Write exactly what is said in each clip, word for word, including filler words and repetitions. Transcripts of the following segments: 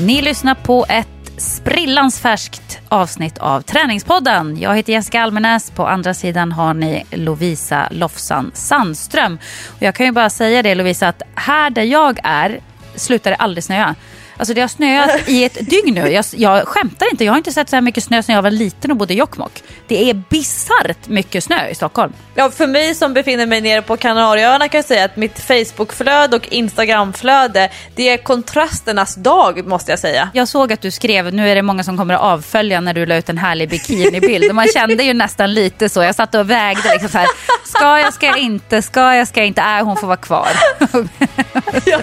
Ni lyssnar på ett sprillans färskt avsnitt av Träningspodden. Jag heter Jessica Almenäs. På andra sidan har ni Lovisa Lofsan Sandström. Och jag kan ju bara säga det, Lovisa, att här där jag är slutar det aldrig snöa. Alltså det har snöat i ett dygn nu. Jag, jag skämtar inte. Jag har inte sett så här mycket snö sedan jag var liten och bodde i Jokkmokk. Det är bisarrt mycket snö i Stockholm. Ja, för mig som befinner mig nere på Kanarieöarna kan jag säga att mitt Facebookflöde och Instagramflöde, det är kontrasternas dag, måste jag säga. Jag såg att du skrev, nu är det många som kommer att avfölja när du la ut en härlig bikinibild. Och man kände ju nästan lite så. Jag satt och vägde liksom så här, ska jag, ska jag inte, ska jag, ska jag inte. Äh, hon får vara kvar. Ja.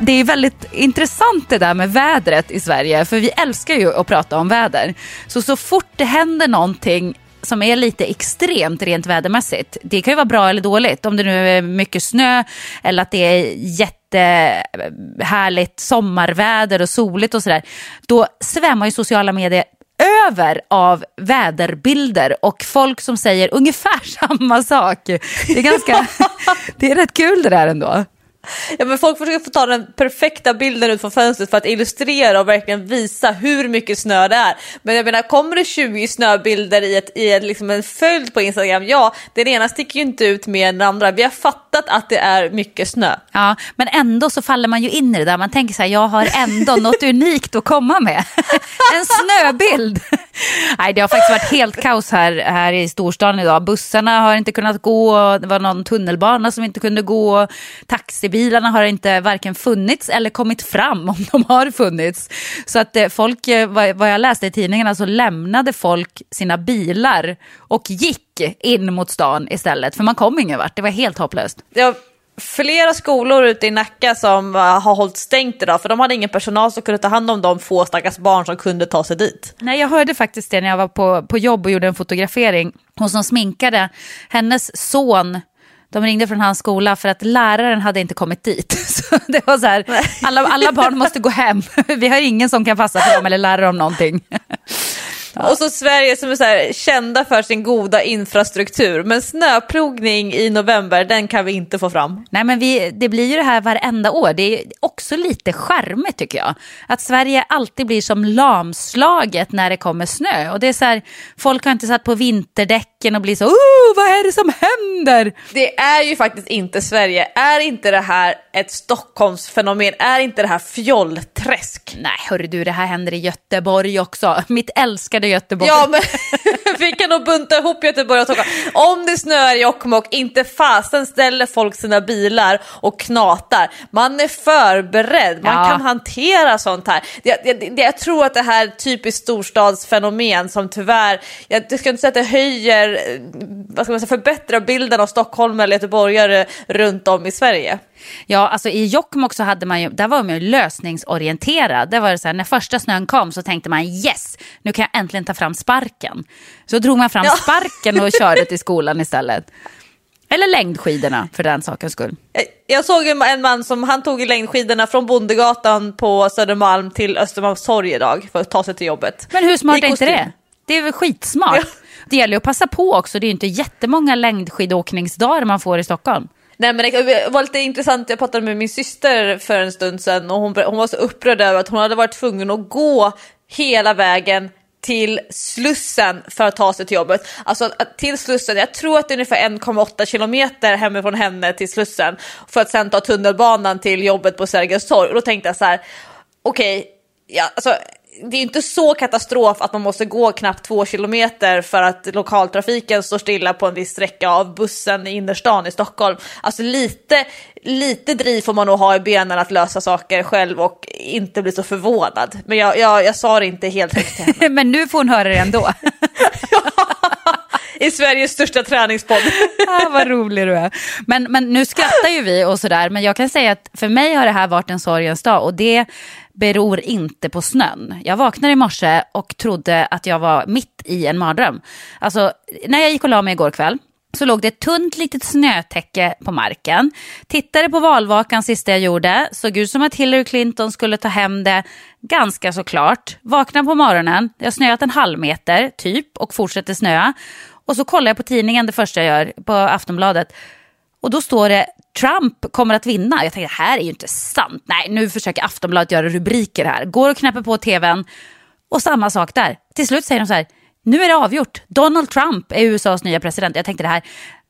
Det är väldigt intressant det där med vädret i Sverige. För vi älskar ju att prata om väder. Så så fort det händer någonting som är lite extremt rent vädermässigt. Det kan ju vara bra eller dåligt. Om det nu är mycket snö eller att det är jättehärligt sommarväder och soligt och sådär. Då svämmar ju sociala medier över av väderbilder och folk som säger ungefär samma sak. Det är ganska, det är rätt kul det där ändå. Ja, men folk försöker få ta den perfekta bilden ut från fönstret för att illustrera och verkligen visa hur mycket snö det är. Men jag menar, kommer det tjugo snöbilder i, ett, i ett, liksom en följd på Instagram? Ja, den ena sticker ju inte ut med den andra. Vi har fattat att det är mycket snö. Ja, men ändå så faller man ju in i det där. Man tänker så här, jag har ändå något unikt att komma med. En snöbild. Nej, det har faktiskt varit helt kaos här, här i storstan idag. Bussarna har inte kunnat gå. Det var någon tunnelbana som inte kunde gå. Taxibilar har inte varken funnits eller kommit fram om de har funnits. Så att folk, vad jag läste i tidningarna, så lämnade folk sina bilar och gick in mot stan istället. För man kom ingen vart, det var helt hopplöst. Ja. Flera skolor ute i Nacka som har hållit stängt idag, för de hade ingen personal som kunde ta hand om de få stackars barn som kunde ta sig dit. Nej, jag hörde faktiskt det när jag var på, på jobb och gjorde en fotografering. Hon som sminkade, hennes son, de ringde från hans skola för att läraren hade inte kommit dit. Så det var så här, alla, alla barn måste gå hem. Vi har ingen som kan passa för dem eller lära dem någonting. Ja. Och så Sverige som är så här, kända för sin goda infrastruktur. Men snöplogning i november, den kan vi inte få fram. Nej, men vi, det blir ju det här varenda år. Det är också lite charmigt tycker jag. Att Sverige alltid blir som lamslaget när det kommer snö. Och det är så här, folk har inte satt på vinterdäcken och blir så, oh, vad är det som händer? Det är ju faktiskt inte Sverige. Är inte det här ett Stockholmsfenomen? Är inte det här fjollträsk? Nej, hörru du, det här händer i Göteborg också. Mitt älskade Göteborg. Ja, men vi kan nog bunta ihop Göteborg och Stockholm. Om det snöar i Jokkmokk, inte fasen ställer folk sina bilar och knatar. Man är förberedd. Man ja. kan hantera sånt här. Jag, jag, jag tror att det här typiskt storstadsfenomen som tyvärr, jag ska inte säga att det höjer vad ska man säga, förbättra bilden av Stockholm eller göteborgare runt om i Sverige? Ja, alltså i Jokkmokk så hade man ju, där var man ju lösningsorienterad. Det var det så här, när första snön kom så tänkte man yes, nu kan jag äntligen ta fram sparken. Så drog man fram ja. sparken och körde till skolan istället. Eller längdskidorna för den sakens skull. Jag såg en man som han tog längdskidorna från Bondegatan på Södermalm till Östermalmsorg idag för att ta sig till jobbet. Men hur smart är inte det? Det är väl skitsmart. Ja. Det gäller att passa på också. Det är ju inte jättemånga längdskidåkningsdagar man får i Stockholm. Nej, men det var lite intressant. Jag pratade med min syster för en stund sedan och hon, hon var så upprörd över att hon hade varit tvungen att gå hela vägen till Slussen för att ta sig till jobbet. Alltså till Slussen, jag tror att det är ungefär en komma åtta kilometer hemifrån henne till Slussen för att sen ta tunnelbanan till jobbet på Sergels torg. Och då tänkte jag så här, okej, okay, ja, alltså det är inte så katastrof att man måste gå knappt två kilometer för att lokaltrafiken står stilla på en viss sträcka av bussen i innerstan i Stockholm. Alltså lite, lite driv får man nog ha i benen att lösa saker själv och inte bli så förvånad. Men jag, jag, jag sa det inte helt högt till henne. Men nu får hon höra det ändå. I Sveriges största träningspodd. Ah, vad rolig du är. Men, men nu skrattar ju vi och sådär. Men jag kan säga att för mig har det här varit en sorgens dag. Och det beror inte på snön. Jag vaknade i morse och trodde att jag var mitt i en mardröm. Alltså, när jag gick och la mig igår kväll så låg det ett tunt litet snötäcke på marken. Tittade på valvakan sista jag gjorde. Såg ut som att Hillary Clinton skulle ta hem det ganska så klart. Vaknade på morgonen. Jag snöat en halv meter typ och fortsätter snöa. Och så kollar jag på tidningen det första jag gör på Aftonbladet. Och då står det Trump kommer att vinna. Jag tänkte, det här är ju inte sant. Nej, nu försöker Aftonbladet göra rubriker här. Går och knäpper på tvn. Och samma sak där. Till slut säger de så här, nu är det avgjort. Donald Trump är U S A:s nya president. Jag tänkte det här,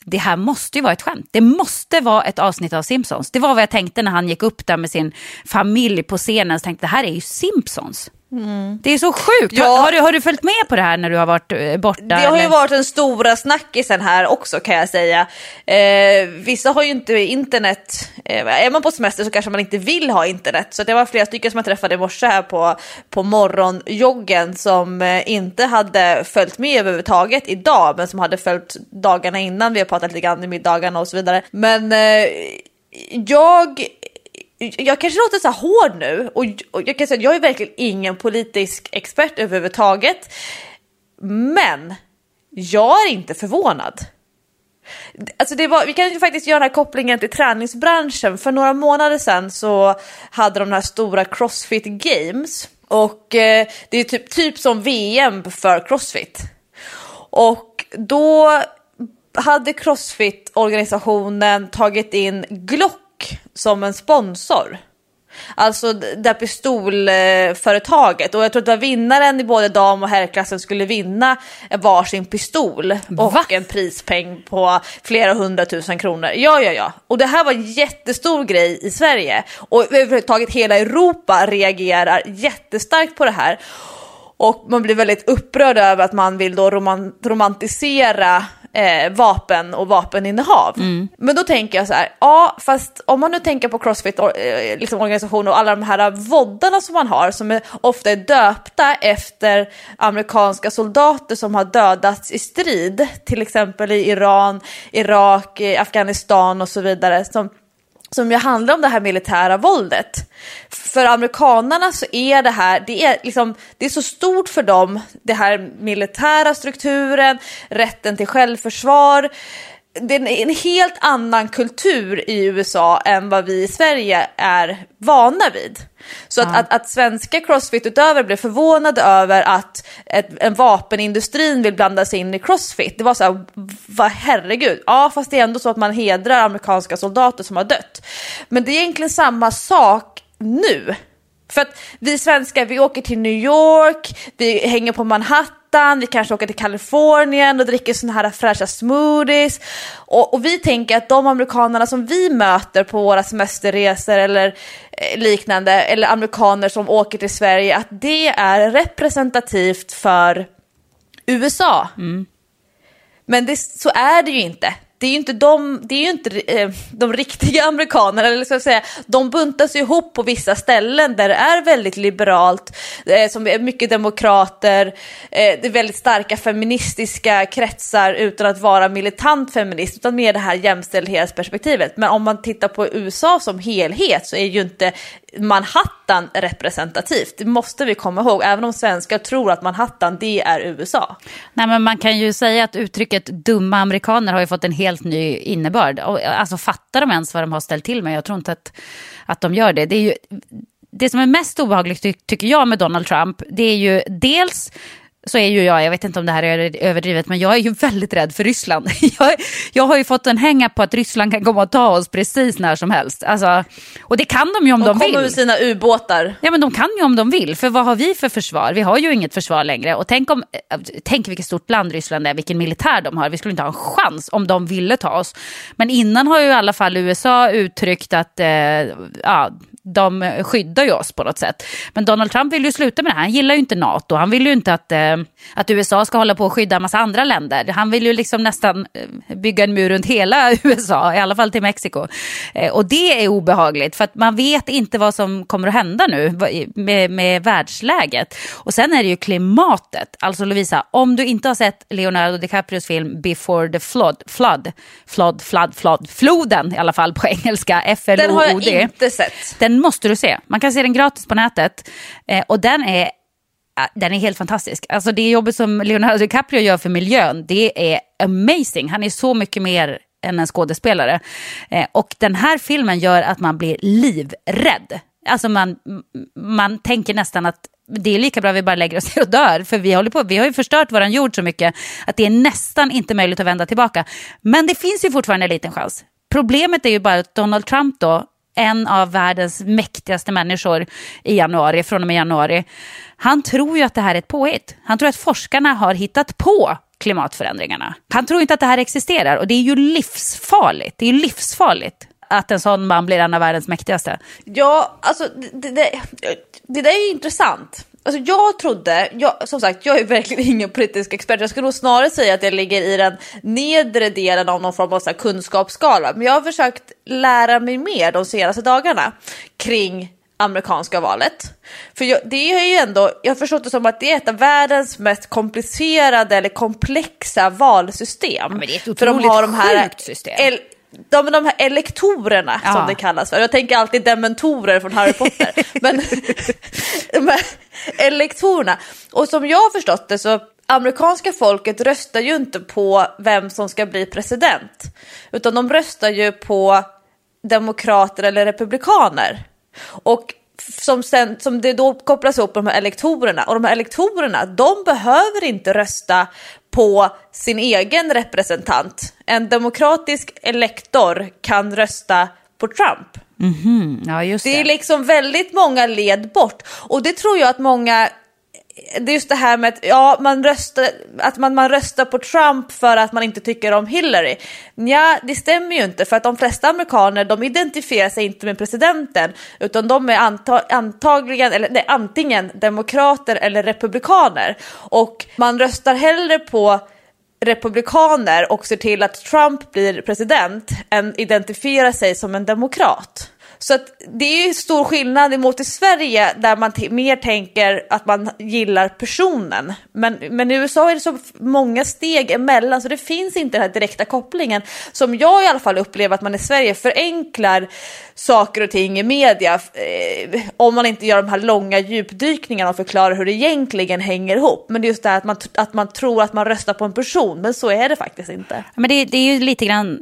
det här måste ju vara ett skämt. Det måste vara ett avsnitt av Simpsons. Det var vad jag tänkte när han gick upp där med sin familj på scenen. Så tänkte jag, det här är ju Simpsons. Mm. Det är så sjukt. Ja. Har, har, du, har du följt med på det här när du har varit borta? Det har eller? ju varit en stora snackisen här också, kan jag säga. Eh, vissa har ju inte internet. Eh, är man på semester så kanske man inte vill ha internet. Så det var flera stycken som jag träffade i morse här på, på morgonjoggen som eh, inte hade följt med överhuvudtaget idag, men som hade följt dagarna innan. Vi har pratat lite grann i middagarna och så vidare. Men eh, jag... Jag kanske låter så här hård nu och jag kan säga att jag är verkligen ingen politisk expert överhuvudtaget, men jag är inte förvånad. Alltså det var, vi kan ju faktiskt göra den här kopplingen till träningsbranschen. För några månader sedan så hade de den här stora CrossFit Games och eh, det är typ, typ som V M för CrossFit. Och då hade CrossFit-organisationen tagit in Glock som en sponsor. Alltså det pistolföretaget. Och jag tror att det var vinnaren i både dam- och herrklassen skulle vinna varsin pistol. Och Va? en prispeng på flera hundratusen kronor. Ja, ja, ja. Och det här var en jättestor grej i Sverige. Och överhuvudtaget hela Europa reagerar jättestarkt på det här. Och man blir väldigt upprörd över att man vill då romant- romantisera Eh, vapen och vapeninnehav. Mm. Men då tänker jag så här, ja, fast om man nu tänker på CrossFit or, eh, liksom organisation och alla de här voddarna som man har, som är, ofta är döpta efter amerikanska soldater som har dödats i strid, till exempel i Iran, Irak, eh, Afghanistan och så vidare, som som ju handlar om det här militära våldet. För amerikanerna så är det här, det är liksom, det är så stort för dem, det här militära strukturen, rätten till självförsvar. Det är en helt annan kultur i U S A än vad vi i Sverige är vana vid. Så att, ja. att, att svenska CrossFit-utövare blev förvånade över att ett, en vapenindustrin vill blanda sig in i CrossFit. Det var så här, vad herregud. Ja, fast det är ändå så att man hedrar amerikanska soldater som har dött. Men det är egentligen samma sak nu. För att vi svenskar, vi åker till New York, vi hänger på Manhattan, vi kanske åker till Kalifornien och dricker såna här fräscha smoothies. Och, och vi tänker att de amerikanerna som vi möter på våra semesterresor eller liknande, eller amerikaner som åker till Sverige, att det är representativt för U S A. Mm. Men det, så är det ju inte. det är ju inte de, det är ju inte eh, de riktiga amerikanerna, eller ska jag säga, de buntas ihop på vissa ställen där det är väldigt liberalt, eh, som är mycket demokrater, eh, det är väldigt starka feministiska kretsar utan att vara militant feminist, utan mer det här jämställdhetsperspektivet. Men om man tittar på U S A som helhet så är ju inte Manhattan representativt. Det måste vi komma ihåg, även om svenskar tror att Manhattan, det är U S A. Nej, men man kan ju säga att uttrycket dumma amerikaner har ju fått en helt ny innebörd. Alltså, fattar de ens vad de har ställt till med? Jag tror inte att, att de gör det. Det är ju, det som är mest obehagligt ty- tycker jag med Donald Trump, det är ju dels så är ju jag, jag vet inte om det här är överdrivet, men jag är ju väldigt rädd för Ryssland. Jag, jag har ju fått en hänga på att Ryssland kan komma och ta oss precis när som helst. Alltså, och det kan de ju om de, de vill. De kommer med sina ubåtar. Ja, men de kan ju om de vill. För vad har vi för försvar? Vi har ju inget försvar längre. Och tänk, om, tänk vilket stort land Ryssland är, vilken militär de har. Vi skulle inte ha en chans om de ville ta oss. Men innan har ju i alla fall U S A uttryckt att... Eh, ja, de skyddar ju oss på något sätt. Men Donald Trump vill ju sluta med det här. Han gillar ju inte NATO. Han vill ju inte att, eh, att U S A ska hålla på och skydda en massa andra länder. Han vill ju liksom nästan bygga en mur runt hela U S A, i alla fall till Mexiko. Eh, och det är obehagligt för att man vet inte vad som kommer att hända nu med, med världsläget. Och sen är det ju klimatet. Alltså Lovisa, om du inte har sett Leonardo DiCaprios film Before the Flood, flood, flood, flood, flood floden i alla fall på engelska, F L O O D. Den har jag inte sett. Den måste du se. Man kan se den gratis på nätet. Eh, och den är den är helt fantastisk. Alltså det jobbet som Leonardo DiCaprio gör för miljön, det är amazing. Han är så mycket mer än en skådespelare. Eh, och den här filmen gör att man blir livrädd. Alltså man man tänker nästan att det är lika bra vi bara lägger oss ner och dör, för vi håller på, vi har ju förstört våran jord så mycket att det är nästan inte möjligt att vända tillbaka. Men det finns ju fortfarande en liten chans. Problemet är ju bara att Donald Trump då, en av världens mäktigaste människor i januari, från och med januari. Han tror ju att det här är ett påhitt. Han tror att forskarna har hittat på klimatförändringarna. Han tror inte att det här existerar, och det är ju livsfarligt. Det är ju livsfarligt att en sån man blir en av världens mäktigaste. Ja, alltså det, det, det där är ju intressant. Alltså jag trodde, jag, som sagt, jag är verkligen ingen politisk expert. Jag skulle nog snarare säga att jag ligger i den nedre delen av någon form av så här kunskapsskala. Men jag har försökt lära mig mer de senaste dagarna kring amerikanska valet. För jag, det är ju ändå, jag har förstått det som att det är ett av världens mest komplicerade eller komplexa valsystem. Ja, men det är ett otroligt, för de har de här sjukt system. El- De, de här elektorerna, ja, som det kallas för. Jag tänker alltid dementorer från Harry Potter. Men de här elektorerna. Och som jag har förstått det så, amerikanska folket röstar ju inte på vem som ska bli president, utan de röstar ju på demokrater eller republikaner. Och som, sen, som det då kopplas ihop med de här elektorerna. Och de här elektorerna, de behöver inte rösta på sin egen representant. En demokratisk elektor kan rösta på Trump. Mm-hmm. Ja, just det. Det är liksom väldigt många led bort. Och det tror jag att många... Det är just det här med att, ja, man, röstar, att man, man röstar på Trump för att man inte tycker om Hillary. Ja, det stämmer ju inte, för att de flesta amerikaner, de identifierar sig inte med presidenten, utan de är anta, antagligen, eller, nej, antingen demokrater eller republikaner. Och man röstar hellre på republikaner och ser till att Trump blir president än identifierar sig som en demokrat. Så att det är ju stor skillnad emot i Sverige där man t- mer tänker att man gillar personen. Men, men i U S A är det så många steg emellan, så det finns inte den här direkta kopplingen som jag i alla fall upplever att man i Sverige förenklar saker och ting i media, eh, om man inte gör de här långa djupdykningarna och förklarar hur det egentligen hänger ihop. Men det är just det här att man, t- att man tror att man röstar på en person, men så är det faktiskt inte. Men det, det är ju lite grann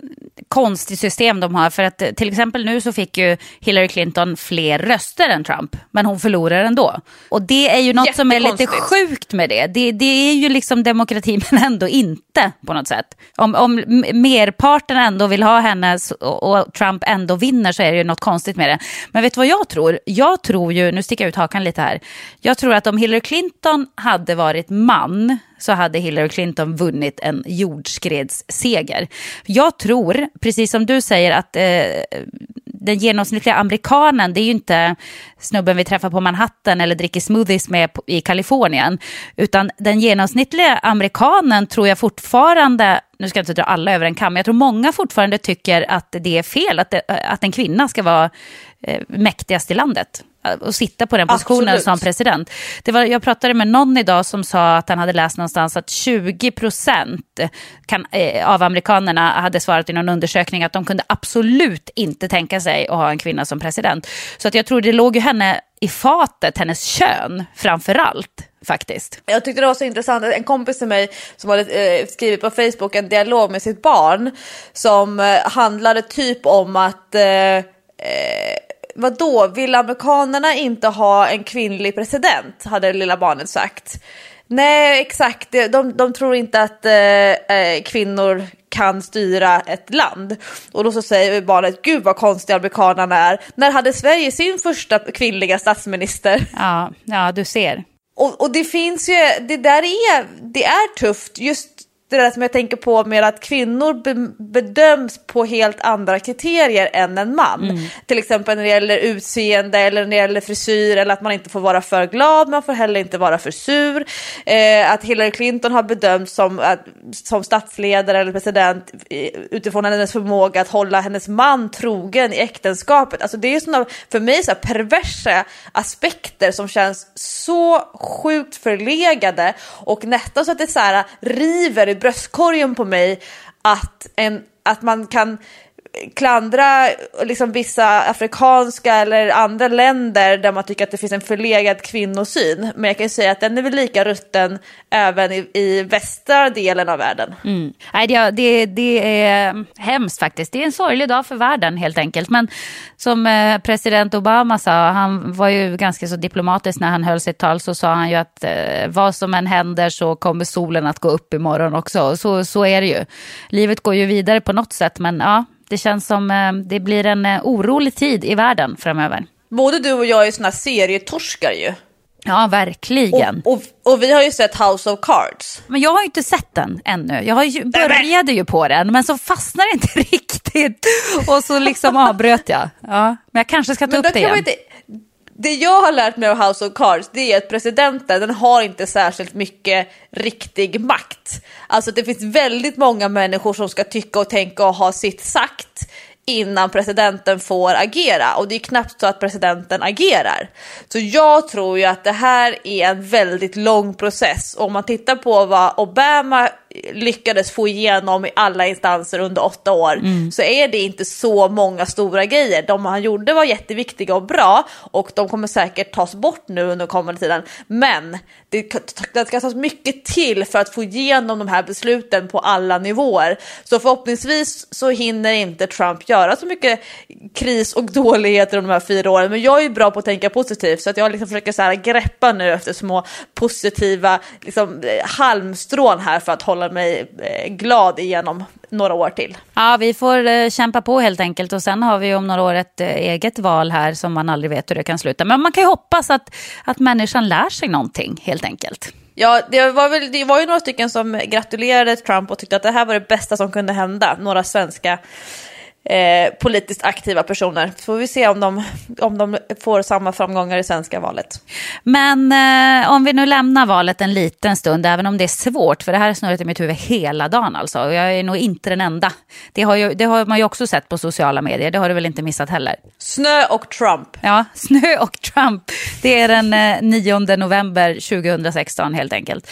konstigt system de har, för att till exempel nu så fick ju Hillary Clinton fler röster än Trump, men hon förlorar ändå. Och det är ju något som är lite sjukt med det. det Det är ju liksom demokrati, men ändå inte på något sätt. Om, om merparten ändå vill ha henne och Trump ändå vinner, så är det ju något konstigt med det. Men vet du vad jag tror? Jag tror ju, nu sticker jag ut hakan lite här. Jag tror att om Hillary Clinton hade varit man, så hade Hillary Clinton vunnit en jordskredsseger. Jag tror, precis som du säger, att eh, den genomsnittliga amerikanen, det är ju inte snubben vi träffar på Manhattan eller dricker smoothies med i Kalifornien, utan den genomsnittliga amerikanen tror jag fortfarande nu ska jag inte dra alla över en kam, jag tror många fortfarande tycker att det är fel att, det, att en kvinna ska vara eh, mäktigast i landet och sitta på den positionen. Absolut. Som president. Det var, jag pratade med någon idag som sa att han hade läst någonstans att tjugo procent kan, eh, av amerikanerna hade svarat i någon undersökning att de kunde absolut inte tänka sig att ha en kvinna som president. Så att jag tror det låg ju henne i fatet, hennes kön framförallt faktiskt. Jag tyckte det var så intressant, en kompis till mig som hade eh, skrivit på Facebook en dialog med sitt barn som eh, handlade typ om att eh, eh, vadå, vill amerikanerna inte ha en kvinnlig president, hade det lilla barnet sagt. Nej, exakt. De, de tror inte att eh, kvinnor kan styra ett land. Och då så säger barnet, gud vad konstiga amerikanerna är. När hade Sverige sin första kvinnliga statsminister? Ja, ja du ser. Och, och det finns ju, det där är, det är tufft. Just det där som jag tänker på med att kvinnor be- bedöms på helt andra kriterier än en man. Mm. Till exempel när det gäller utseende eller när det gäller frisyr, eller att man inte får vara för glad, man får heller inte vara för sur. Eh, att Hillary Clinton har bedömts som, att, som statsledare eller president utifrån hennes förmåga att hålla hennes man trogen i äktenskapet. Alltså det är såna, för mig så perversa aspekter som känns så sjukt förlegade och nästan så att det så här, river bröstkorgen på mig att, en, att man kan klandra liksom vissa afrikanska eller andra länder där man tycker att det finns en förlegad kvinnosyn. Men jag kan ju säga att den är väl lika rutten även i, i västra delen av världen. Mm. Nej, det, det, det är hemskt faktiskt. Det är en sorglig dag för världen helt enkelt. Men som president Obama sa, han var ju ganska så diplomatisk när han höll sitt tal, så sa han ju att vad som än händer så kommer solen att gå upp imorgon också. Så, så är det ju. Livet går ju vidare på något sätt, men ja, det känns som det blir en orolig tid i världen framöver. Både du och jag är såna serietorskar ju. Ja, verkligen. Och, och, och vi har ju sett House of Cards. Men jag har ju inte sett den ännu. Jag har ju, började ju på den, men så fastnar inte riktigt. Och så liksom avbröt jag. Ja, men jag kanske ska ta men upp det igen. Inte, det jag har lärt mig av House of Cards, det är att presidenten, den har inte särskilt mycket riktig makt. Alltså det finns väldigt många människor som ska tycka och tänka och ha sitt sagt innan presidenten får agera. Och det är knappt så att presidenten agerar. Så jag tror ju att det här är en väldigt lång process. Om man tittar på vad Obama lyckades få igenom i alla instanser under åtta år, mm. så är det inte så många stora grejer. De han gjorde var jätteviktiga och bra, och de kommer säkert tas bort nu under kommande tiden. Men det, det ska tas mycket till för att få igenom de här besluten på alla nivåer. Så förhoppningsvis så hinner inte Trump göra så mycket kris och dåligheter under de här fyra åren. Men jag är bra på att tänka positivt, så att jag liksom försöker så här greppa nu efter små positiva liksom, halmstrån här för att hålla mig glad igenom några år till. Ja, vi får eh, kämpa på helt enkelt, och sen har vi om några år ett eh, eget val här som man aldrig vet hur det kan sluta. Men man kan ju hoppas att, att människan lär sig någonting helt enkelt. Ja, det var, väl, det var ju några stycken som gratulerade Trump och tyckte att det här var det bästa som kunde hända. Några svenska eh, politiskt aktiva personer. Så får vi se om de, om de får samma framgångar i svenska valet. Men eh, om vi nu lämnar valet en liten stund, även om det är svårt, för det här är snurrat i mitt huvud hela dagen alltså. Jag är nog inte den enda. Det har, ju, det har man ju också sett på sociala medier. Det har du väl inte missat heller? Snö och Trump. Ja, snö och Trump. Det är den eh, nionde november tjugohundrasexton helt enkelt.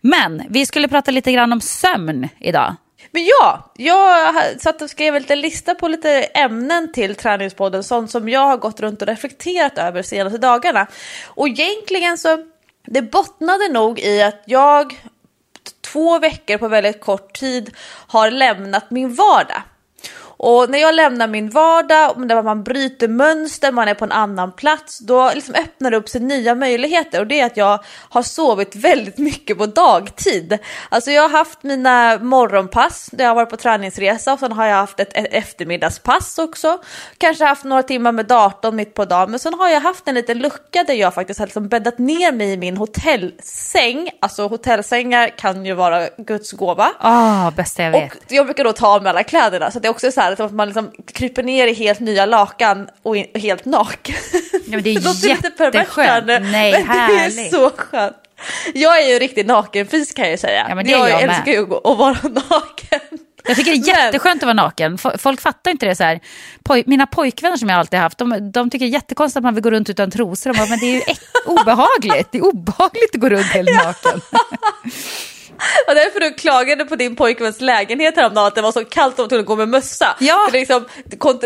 Men vi skulle prata lite grann om sömn idag. Men ja, jag satt och skrev lite lista på lite ämnen till träningspodden, sånt som jag har gått runt och reflekterat över de senaste dagarna. Och egentligen så, det bottnade nog i att jag två veckor på väldigt kort tid har lämnat min vardag. Och när jag lämnar min vardag, där man bryter mönster, man är på en annan plats, då liksom öppnar det upp sig nya möjligheter. Och det är att jag har sovit väldigt mycket på dagtid. Alltså jag har haft mina morgonpass, där jag har varit på träningsresa, och sen har jag haft ett eftermiddagspass också. Kanske haft några timmar med datorn mitt på dagen, men sen har jag haft en liten lucka där jag faktiskt har liksom bäddat ner mig i min hotellsäng. Alltså hotellsängar kan ju vara Guds gåva. Ah, oh, bästa jag vet. Och jag brukar då ta av mig alla kläderna, så det är också så här att man liksom kryper ner i helt nya lakan och in, helt naken. Ja, men det är det jätteskönt. Nej, men det är så skönt. Jag är ju riktigt nakenfis kan jag säga. Ja, men det jag, jag älskar ju att vara naken. Jag tycker det är jätteskönt att vara naken. Folk fattar inte det så här. Poj- mina pojkvänner som jag alltid haft, de, de tycker det är jättekonstigt att man vill gå runt utan trosor. De bara, men det är ju äk- obehagligt. Det är obehagligt att gå runt helt naken. Och därför du klagade på din pojkväns lägenhet häromdagen att det var så kallt att hon gå med mössa. Ja. Det, är liksom,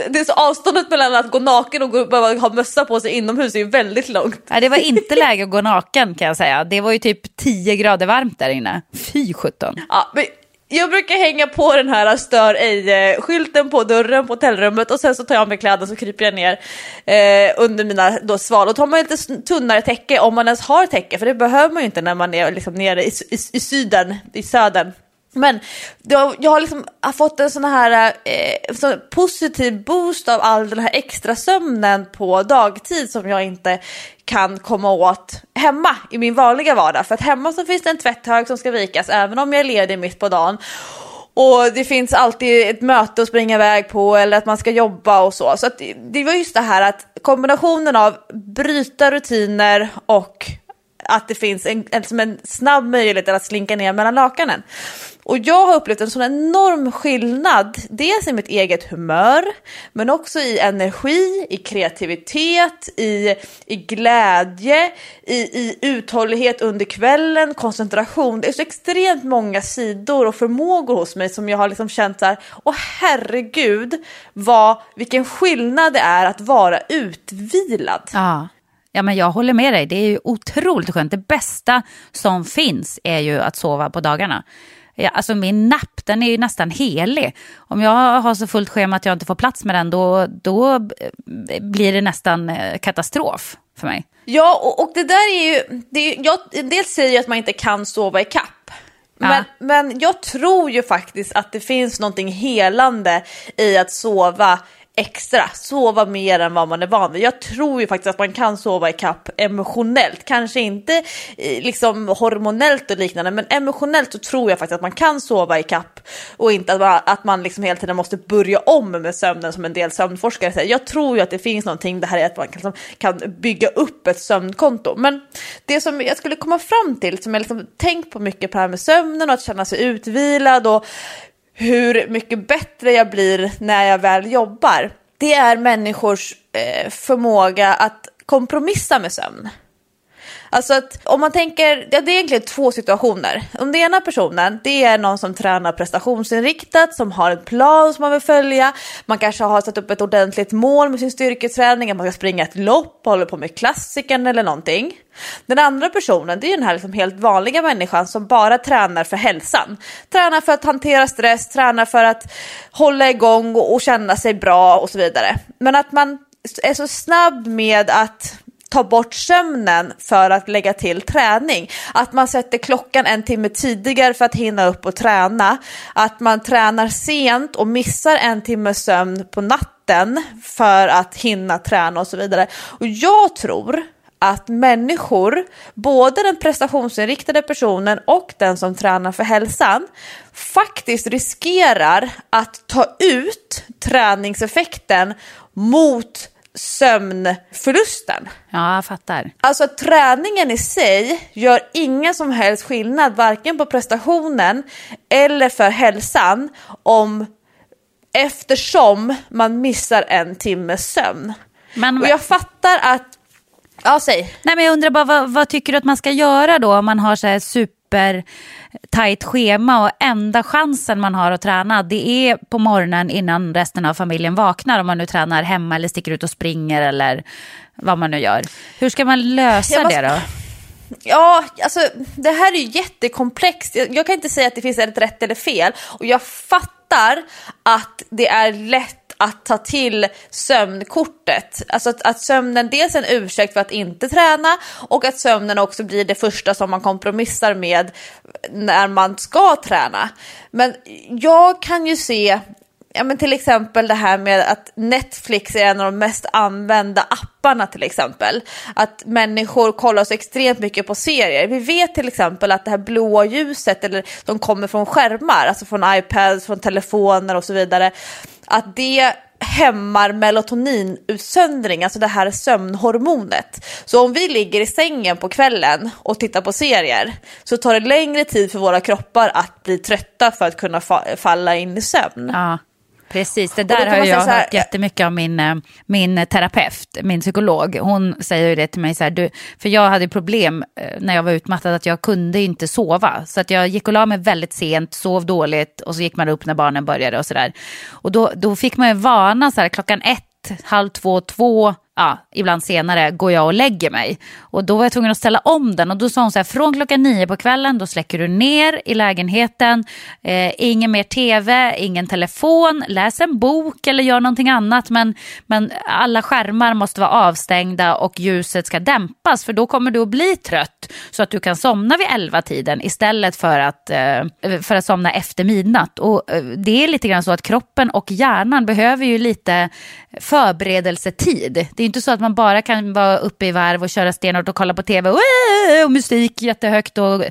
det är så avståndet mellan att gå naken och gå, behöva ha mössa på sig inomhus är ju väldigt långt. Ja, det var inte läge att gå naken kan jag säga. Det var ju typ tio grader varmt där inne. Fy sjutton. Ja, men jag brukar hänga på den här stör ej-skylten på dörren på hotellrummet och sen så tar jag av mig kläder så kryper jag ner eh, under mina då, sval. Och tar man lite tunnare täcke om man ens har täcke, för det behöver man ju inte när man är liksom nere i, i, i syden, i södern. Men då, jag har liksom har fått en sån här eh, sån positiv boost av all den här extra sömnen på dagtid som jag inte kan komma åt hemma i min vanliga vardag. För att hemma så finns det en tvätthög som ska vikas även om jag är ledig mitt på dagen. Och det finns alltid ett möte att springa iväg på eller att man ska jobba och så. Så att det, det var just det här att kombinationen av bryta rutiner och att det finns en, en, en snabb möjlighet att slinka ner mellan lakanen. Och jag har upplevt en sån enorm skillnad. Dels i mitt eget humör, men också i energi, i kreativitet, i, i glädje, i, i uthållighet under kvällen, koncentration. Det är så extremt många sidor och förmågor hos mig som jag har liksom känt så här, åh herregud, vad, vilken skillnad det är att vara utvilad. Ja. Ja, men jag håller med dig. Det är ju otroligt skönt. Det bästa som finns är ju att sova på dagarna. Ja, alltså min napp, den är ju nästan helig. Om jag har så fullt schema att jag inte får plats med den, då, då blir det nästan katastrof för mig. Ja, och, och det där är ju... Det är, jag, dels säger jag att man inte kan sova i kapp. Men, ja. men jag tror ju faktiskt att det finns någonting helande i att sova extra, sova mer än vad man är van vid. Jag tror ju faktiskt att man kan sova i kapp emotionellt, kanske inte liksom hormonellt och liknande, men emotionellt så tror jag faktiskt att man kan sova i kapp och inte att man, att man liksom hela tiden måste börja om med sömnen som en del sömnforskare säger. Jag tror ju att det finns någonting det här är att man kan, kan bygga upp ett sömnkonto, men det som jag skulle komma fram till som jag liksom tänkt på mycket på det här med sömnen och att känna sig utvilad och hur mycket bättre jag blir när jag väl jobbar, det är människors eh, förmåga att kompromissa med sömn. Alltså att om man tänker, ja, det är egentligen två situationer. Om den ena personen, det är någon som tränar prestationsinriktat, som har en plan som man vill följa. Man kanske har satt upp ett ordentligt mål med sin styrketräning, att man ska springa ett lopp, håller på med klassiken eller någonting. Den andra personen, det är ju den här liksom helt vanliga människan som bara tränar för hälsan. Tränar för att hantera stress, tränar för att hålla igång och känna sig bra och så vidare. Men att man är så snabb med att ta bort sömnen för att lägga till träning. Att man sätter klockan en timme tidigare för att hinna upp och träna. Att man tränar sent och missar en timme sömn på natten för att hinna träna och så vidare. Och jag tror att människor, både den prestationsinriktade personen och den som tränar för hälsan, faktiskt riskerar att ta ut träningseffekten mot sömnförlusten. Ja, jag fattar. Alltså träningen i sig gör ingen som helst skillnad varken på prestationen eller för hälsan om eftersom man missar en timme sömn. Men... Och jag fattar att ja, säg. Nej, men jag undrar bara vad, vad tycker du att man ska göra då om man har så här super tajt schema och enda chansen man har att träna det är på morgonen innan resten av familjen vaknar, om man nu tränar hemma eller sticker ut och springer eller vad man nu gör. Hur ska man lösa måste... det då? Ja, alltså det här är ju jättekomplext. Jag, jag kan inte säga att det finns ett rätt eller fel, och jag fattar att det är lätt att ta till sömnkortet. Alltså att, att sömnen dels är en ursäkt för att inte träna, och att sömnen också blir det första som man kompromissar med när man ska träna. Men jag kan ju se, ja, men till exempel det här med att Netflix är en av de mest använda apparna till exempel. Att människor kollar så extremt mycket på serier. Vi vet till exempel att det här blåa ljuset, eller de kommer från skärmar, alltså från iPads, från telefoner och så vidare, att det hämmar melatoninutsöndring, alltså det här sömnhormonet. Så om vi ligger i sängen på kvällen och tittar på serier så tar det längre tid för våra kroppar att bli trötta för att kunna fa- falla in i sömn. Ja. Precis, det där har jag här... hört jättemycket av min, min terapeut, min psykolog. Hon säger ju det till mig så här, du, för jag hade problem när jag var utmattad att jag kunde inte sova. Så att jag gick och la mig väldigt sent, sov dåligt och så gick man upp när barnen började och sådär. Och då, då fick man ju vana så här, klockan ett, halv två, två, ja, ibland senare går jag och lägger mig. Och då var jag tvungen att ställa om den. Och då sa hon så här, från klockan nio på kvällen, då släcker du ner i lägenheten. Eh, ingen mer tv, ingen telefon. Läs en bok eller gör någonting annat. Men, men alla skärmar måste vara avstängda och ljuset ska dämpas. För då kommer du att bli trött så att du kan somna vid elva-tiden istället för att, eh, för att somna efter midnatt. Och eh, det är lite grann så att kroppen och hjärnan behöver ju lite förberedelsetid. Det är inte så att man bara kan vara uppe i varv och köra stenhårt och kolla på tv och, och musik jättehögt och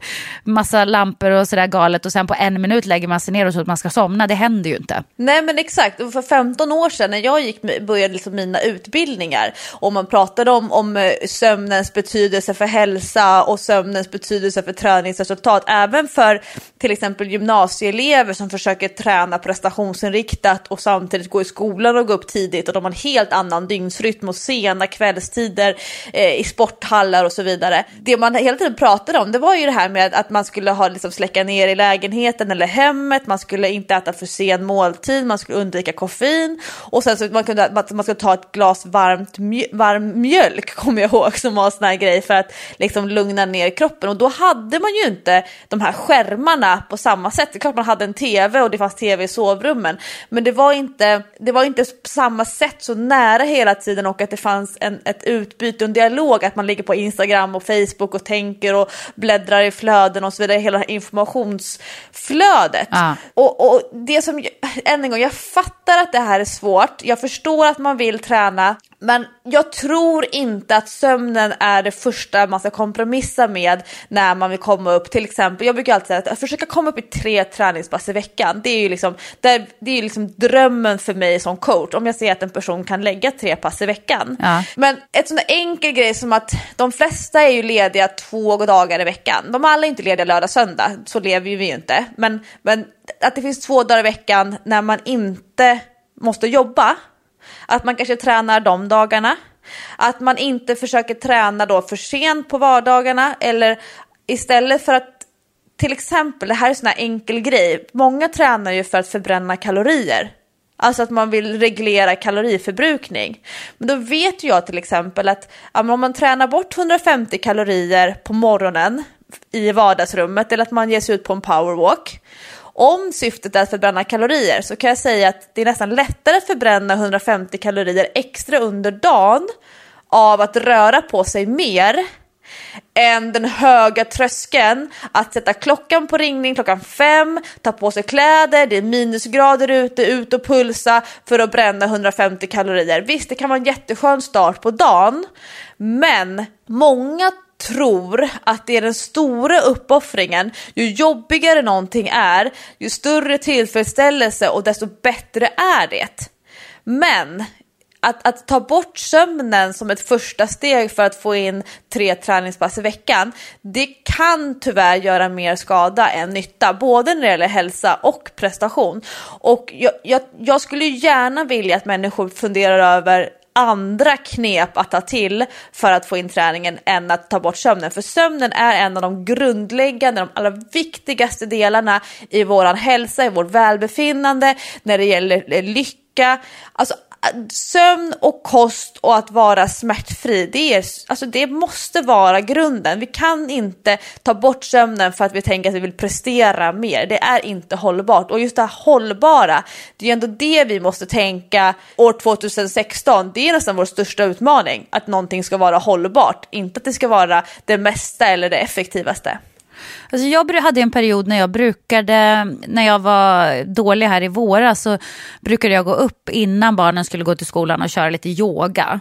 massa lampor och sådär galet och sen på en minut lägger man sig ner och så att man ska somna. Det händer ju inte. Nej, men exakt. För femton år sedan när jag gick, började liksom mina utbildningar och man pratade om, om sömnens betydelse för hälsa och sömnens betydelse för träningsresultat. Även för till exempel gymnasieelever som försöker träna prestationsinriktat och samtidigt gå i skolan och gå upp tidigt och de har en helt annan dygnsrytm och sena kvällstider eh, i sporthallar och så vidare. Det man hela tiden pratade om, det var ju det här med att man skulle ha liksom släcka ner i lägenheten eller hemmet, man skulle inte äta för sen måltid, man skulle undvika koffein och sen så man kunde man, man skulle ta ett glas varmt mj- varm mjölk, kommer jag ihåg, som var en sån här grej för att liksom lugna ner kroppen. Och då hade man ju inte de här skärmarna på samma sätt. Det är klart man hade en tv och det fanns tv i sovrummen, men det var inte det var inte på samma sätt så nära hela tiden och att det fanns en, ett utbyte och en dialog, att man ligger på Instagram och Facebook och tänker och bläddrar i flöden och så vidare, hela det här informationsflödet. Ah. Och, och det som, än en gång, jag fattar att det här är svårt, jag förstår att man vill träna, men jag tror inte att sömnen är det första man ska kompromissa med när man vill komma upp. Till exempel, jag brukar alltid säga att, att försöka komma upp i tre träningspass i veckan, det är ju liksom, det är, det är ju liksom drömmen för mig som coach, om jag ser att en person kan lägga tre pass i veckan. Ja. Men ett sån enkel grej som att de flesta är ju lediga två dagar i veckan. De alla är inte lediga lördag söndag, så lever ju vi ju inte. Men, men att det finns två dagar i veckan när man inte måste jobba, att man kanske tränar de dagarna, att man inte försöker träna då för sent på vardagarna, eller istället för att till exempel, det här är sån här enkel grej, många tränar ju för att förbränna kalorier. Alltså att man vill reglera kaloriförbrukning. Men då vet jag till exempel att om man tränar bort hundrafemtio kalorier på morgonen i vardagsrummet, eller att man ger sig ut på en powerwalk, om syftet är att förbränna kalorier, så kan jag säga att det är nästan lättare att förbränna hundrafemtio kalorier extra under dagen av att röra på sig mer än den höga tröskeln att sätta klockan på ringning klockan fem, ta på sig kläder, det är minusgrader ute, ut och pulsa för att bränna hundrafemtio kalorier. Visst, det kan vara en jätteskön start på dagen, men många tror att det är den stora uppoffringen. Ju jobbigare någonting är, ju större tillfredsställelse och desto bättre är det. Men Att, att ta bort sömnen som ett första steg för att få in tre träningspass i veckan, det kan tyvärr göra mer skada än nytta, både när det gäller hälsa och prestation. Och jag, jag, jag skulle gärna vilja att människor funderar över andra knep att ta till för att få in träningen än att ta bort sömnen. För sömnen är en av de grundläggande, de allra viktigaste delarna i våran hälsa, i vårt välbefinnande, när det gäller lycka. Alltså sömn och kost och att vara smärtfri, det, är, alltså det måste vara grunden. Vi kan inte ta bort sömnen för att vi tänker att vi vill prestera mer. Det är inte hållbart. Och just det här hållbara, det är ändå det vi måste tänka år tjugohundrasexton. Det är nästan vår största utmaning, att någonting ska vara hållbart. Inte att det ska vara det mesta eller det effektivaste. Alltså jag hade en period när jag brukade, när jag var dålig här i våras, så brukade jag gå upp innan barnen skulle gå till skolan och köra lite yoga.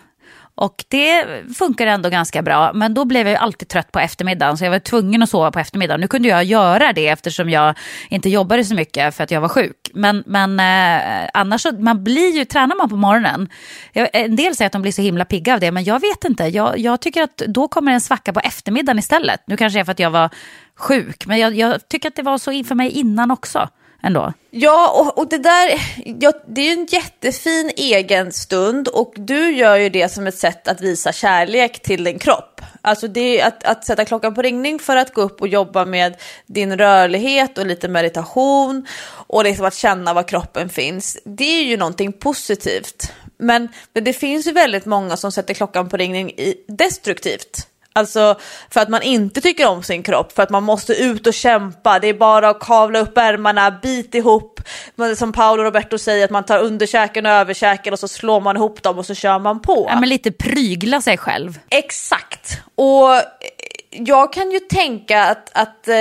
Och det funkar ändå ganska bra. Men då blev jag ju alltid trött på eftermiddagen. Så jag var tvungen att sova på eftermiddagen. Nu kunde jag göra det eftersom jag inte jobbade så mycket för att jag var sjuk. Men, men eh, annars så, man blir ju, tränar man på morgonen. Jag, en del säger att de blir så himla pigga av det. Men jag vet inte. Jag, jag tycker att då kommer en svacka på eftermiddagen istället. Nu kanske det är för att jag var sjuk. Men jag, jag tycker att det var så för mig innan också. Ändå. Ja, och, och det där ja, det är ju en jättefin egen stund, och du gör ju det som ett sätt att visa kärlek till din kropp. Alltså det är att, att sätta klockan på ringning för att gå upp och jobba med din rörlighet och lite meditation och liksom att känna vad kroppen finns. Det är ju någonting positivt. Men, men det finns ju väldigt många som sätter klockan på ringning i destruktivt. Alltså för att man inte tycker om sin kropp, för att man måste ut och kämpa. Det är bara att kavla upp ärmarna, bit ihop. Som Paolo Roberto säger, att man tar underkäken och överkäken och så slår man ihop dem och så kör man på. Ja, men lite prygla sig själv. Exakt. Och jag kan ju tänka att, att eh,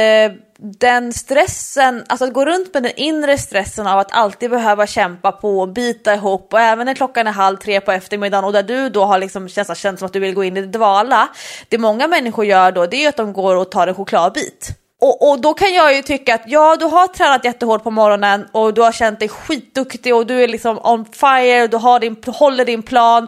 den stressen, alltså att gå runt med den inre stressen av att alltid behöva kämpa på och bita ihop, och även när klockan är halv tre på eftermiddagen och där du då har liksom känt, känt som att du vill gå in i dvala. Det många människor gör då, det är att de går och tar en chokladbit. Och, och då kan jag ju tycka att ja, du har tränat jättehårt på morgonen och du har känt dig skitduktig och du är liksom on fire och du har din, håller din plan.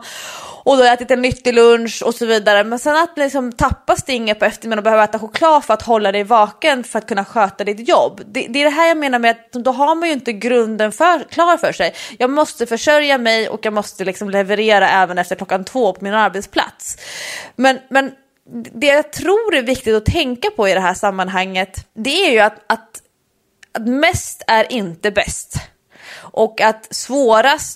Och då har jag ätit en nyttig lunch och så vidare. Men sen att liksom tappa stinget på eftermiddagen och behöva äta choklad för att hålla dig vaken för att kunna sköta ditt jobb. Det, det är det här jag menar med att då har man ju inte grunden för, klar för sig. Jag måste försörja mig och jag måste liksom leverera även efter klockan två på min arbetsplats. Men, men det jag tror är viktigt att tänka på i det här sammanhanget, det är ju att, att, att mest är inte bäst. Och att svårast.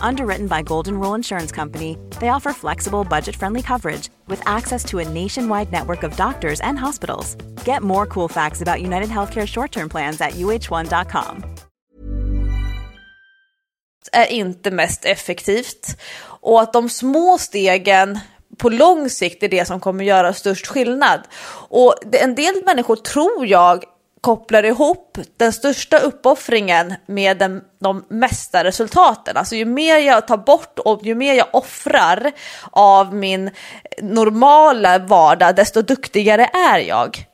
Underwritten by Golden Rule Insurance Company, they offer flexible, budget-friendly coverage with access to a nationwide network of doctors and hospitals. Get more cool facts about UnitedHealthcare short-term plans at u h one dot com. Är inte mest effektivt, och att de små stegen på lång sikt är det som kommer göra störst skillnad. Och en del människor, tror jag, kopplar ihop den största uppoffringen med den, de mesta resultaten. Alltså ju mer jag tar bort och ju mer jag offrar av min normala vardag, desto duktigare är jag.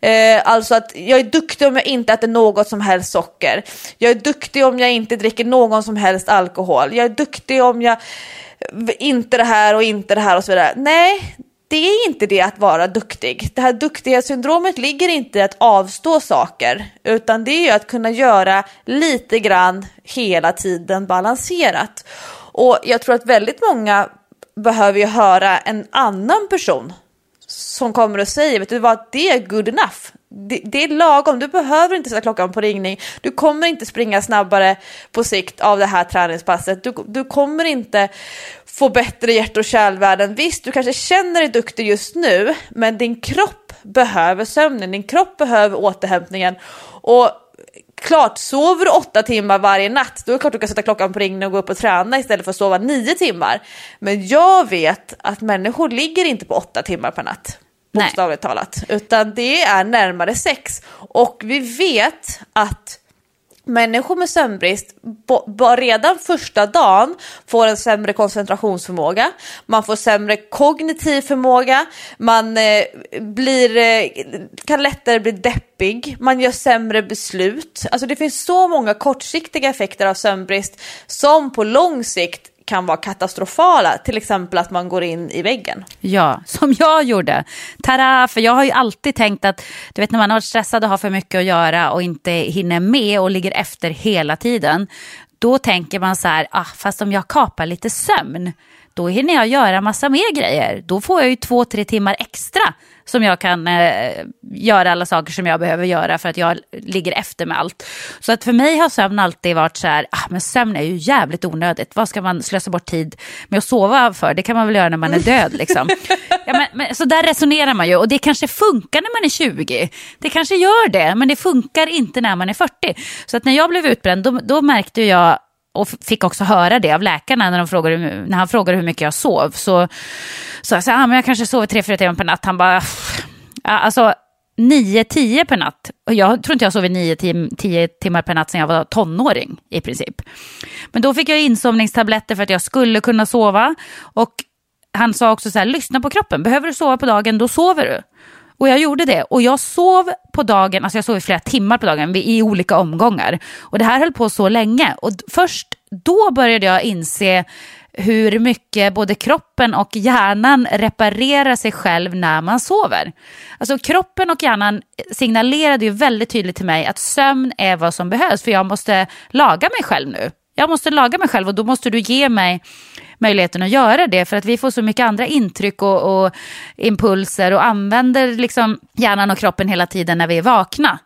Eh, alltså att jag är duktig om jag inte äter något som helst socker. Jag är duktig om jag inte dricker någon som helst alkohol. Jag är duktig om jag inte det här och inte det här och så vidare. Nej, det är inte det att vara duktig. Det här duktighetssyndromet ligger inte i att avstå saker, utan det är ju att kunna göra lite grann hela tiden balanserat. Och jag tror att väldigt många behöver ju höra en annan person som kommer och säger, vet du vad, det är good enough. Det, det är lagom, du behöver inte sätta klockan på ringning. Du kommer inte springa snabbare på sikt av det här träningspasset. Du, du kommer inte få bättre hjärt- och kärlvärden. Visst, du kanske känner dig duktig just nu, men din kropp behöver sömnen, din kropp behöver återhämtningen. Och klart, sover du åtta timmar varje natt, då är det klart du kan sätta klockan på ringen och gå upp och träna istället för att sova nio timmar. Men jag vet att människor ligger inte på åtta timmar per natt, bokstavligt talat, utan det är närmare sex. Och vi vet att människor med sömnbrist bo, bo, redan första dagen får en sämre koncentrationsförmåga, man får sämre kognitiv förmåga, man eh, blir, eh, kan lättare bli deppig, man gör sämre beslut. Alltså det finns så många kortsiktiga effekter av sömnbrist som på lång sikt kan vara katastrofala. Till exempel att man går in i väggen. Ja, som jag gjorde. Tada, för jag har ju alltid tänkt att, du vet, när man har varit stressad och har för mycket att göra och inte hinner med och ligger efter hela tiden, då tänker man så här, ah, fast om jag kapar lite sömn, då hinner jag göra massa mer grejer. Då får jag ju två, tre timmar extra som jag kan eh, göra alla saker som jag behöver göra för att jag ligger efter med allt. Så att för mig har sömn alltid varit så här, ah, men sömn är ju jävligt onödigt. Vad ska man slösa bort tid med att sova för? Det kan man väl göra när man är död liksom. Ja, men, men, så där resonerar man ju, och det kanske funkar när man är tjugo. Det kanske gör det, men det funkar inte när man är fyrtio. Så att när jag blev utbränd, då, då märkte jag och fick också höra det av läkarna när, de frågade, när han frågade hur mycket jag sov. Så sa jag så här, ah, men jag kanske sover tre fyra timmar per natt. Han bara, pff. Alltså nio tio per natt. Och jag tror inte jag sover nio tio timmar per natt sedan jag var tonåring i princip. Men då fick jag insomningstabletter för att jag skulle kunna sova. Och han sa också så här, lyssna på kroppen. Behöver du sova på dagen, då sover du. Och jag gjorde det. Och jag sov på dagen, alltså jag sov i flera timmar på dagen i olika omgångar. Och det här höll på så länge. Och först då började jag inse hur mycket både kroppen och hjärnan reparerar sig själv när man sover. Alltså kroppen och hjärnan signalerade ju väldigt tydligt till mig att sömn är vad som behövs. För jag måste laga mig själv nu. Jag måste laga mig själv, och då måste du ge mig möjligheten att göra det, för att vi får så mycket andra intryck och, och impulser och använder liksom hjärnan och kroppen hela tiden när vi är vakna.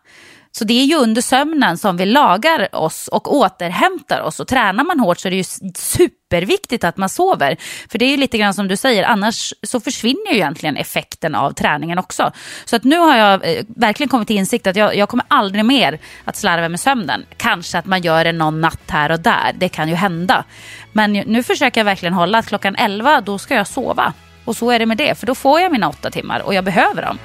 Så det är ju under sömnen som vi lagar oss och återhämtar oss, och tränar man hårt så är det ju superviktigt att man sover. För det är ju lite grann som du säger, annars så försvinner ju egentligen effekten av träningen också. Så att nu har jag eh, verkligen kommit till insikt att jag, jag kommer aldrig mer att slarva med sömnen. Kanske att man gör det någon natt här och där, det kan ju hända. Men nu försöker jag verkligen hålla att klockan elva, då ska jag sova. Och så är det med det, för då får jag mina åtta timmar och jag behöver dem.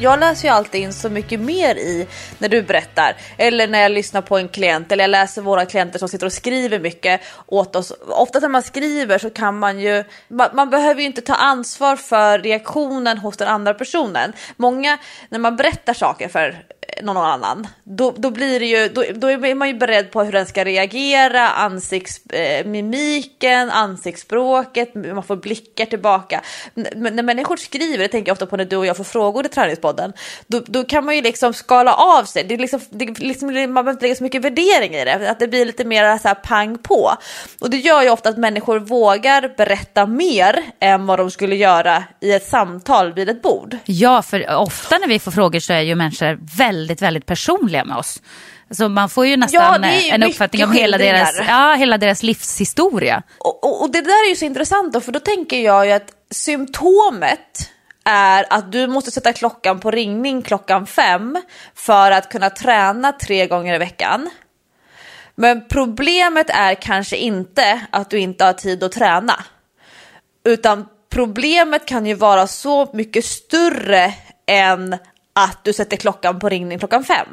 Jag läser ju alltid in så mycket mer i när du berättar, eller när jag lyssnar på en klient, eller jag läser våra klienter som sitter och skriver mycket åt oss. Ofta när man skriver så kan man ju, man, man behöver ju inte ta ansvar för reaktionen hos den andra personen. Många, när man berättar saker för någon annan, då, då blir det ju, då, då är man ju beredd på hur den ska reagera, ansiktsmimiken, ansiktsspråket, man får blickar tillbaka. Men när människor skriver, det tänker jag ofta på när du och jag får frågor i träningspodden, då, då kan man ju liksom skala av sig, det är liksom, det är liksom, man behöver inte lägga så mycket värdering i det, att det blir lite mer så här pang på. Och det gör ju ofta att människor vågar berätta mer än vad de skulle göra i ett samtal vid ett bord. Ja, för ofta när vi får frågor så är ju människor väldigt väldigt, väldigt personliga med oss. Så man får ju nästan ja, ju en uppfattning om hela deras, ja, hela deras livshistoria. Och, och, och det där är ju så intressant då, för då tänker jag ju att symptomet är att du måste sätta klockan på ringning klockan fem för att kunna träna tre gånger i veckan. Men problemet är kanske inte att du inte har tid att träna, utan problemet kan ju vara så mycket större än att du sätter klockan på ringning klockan fem.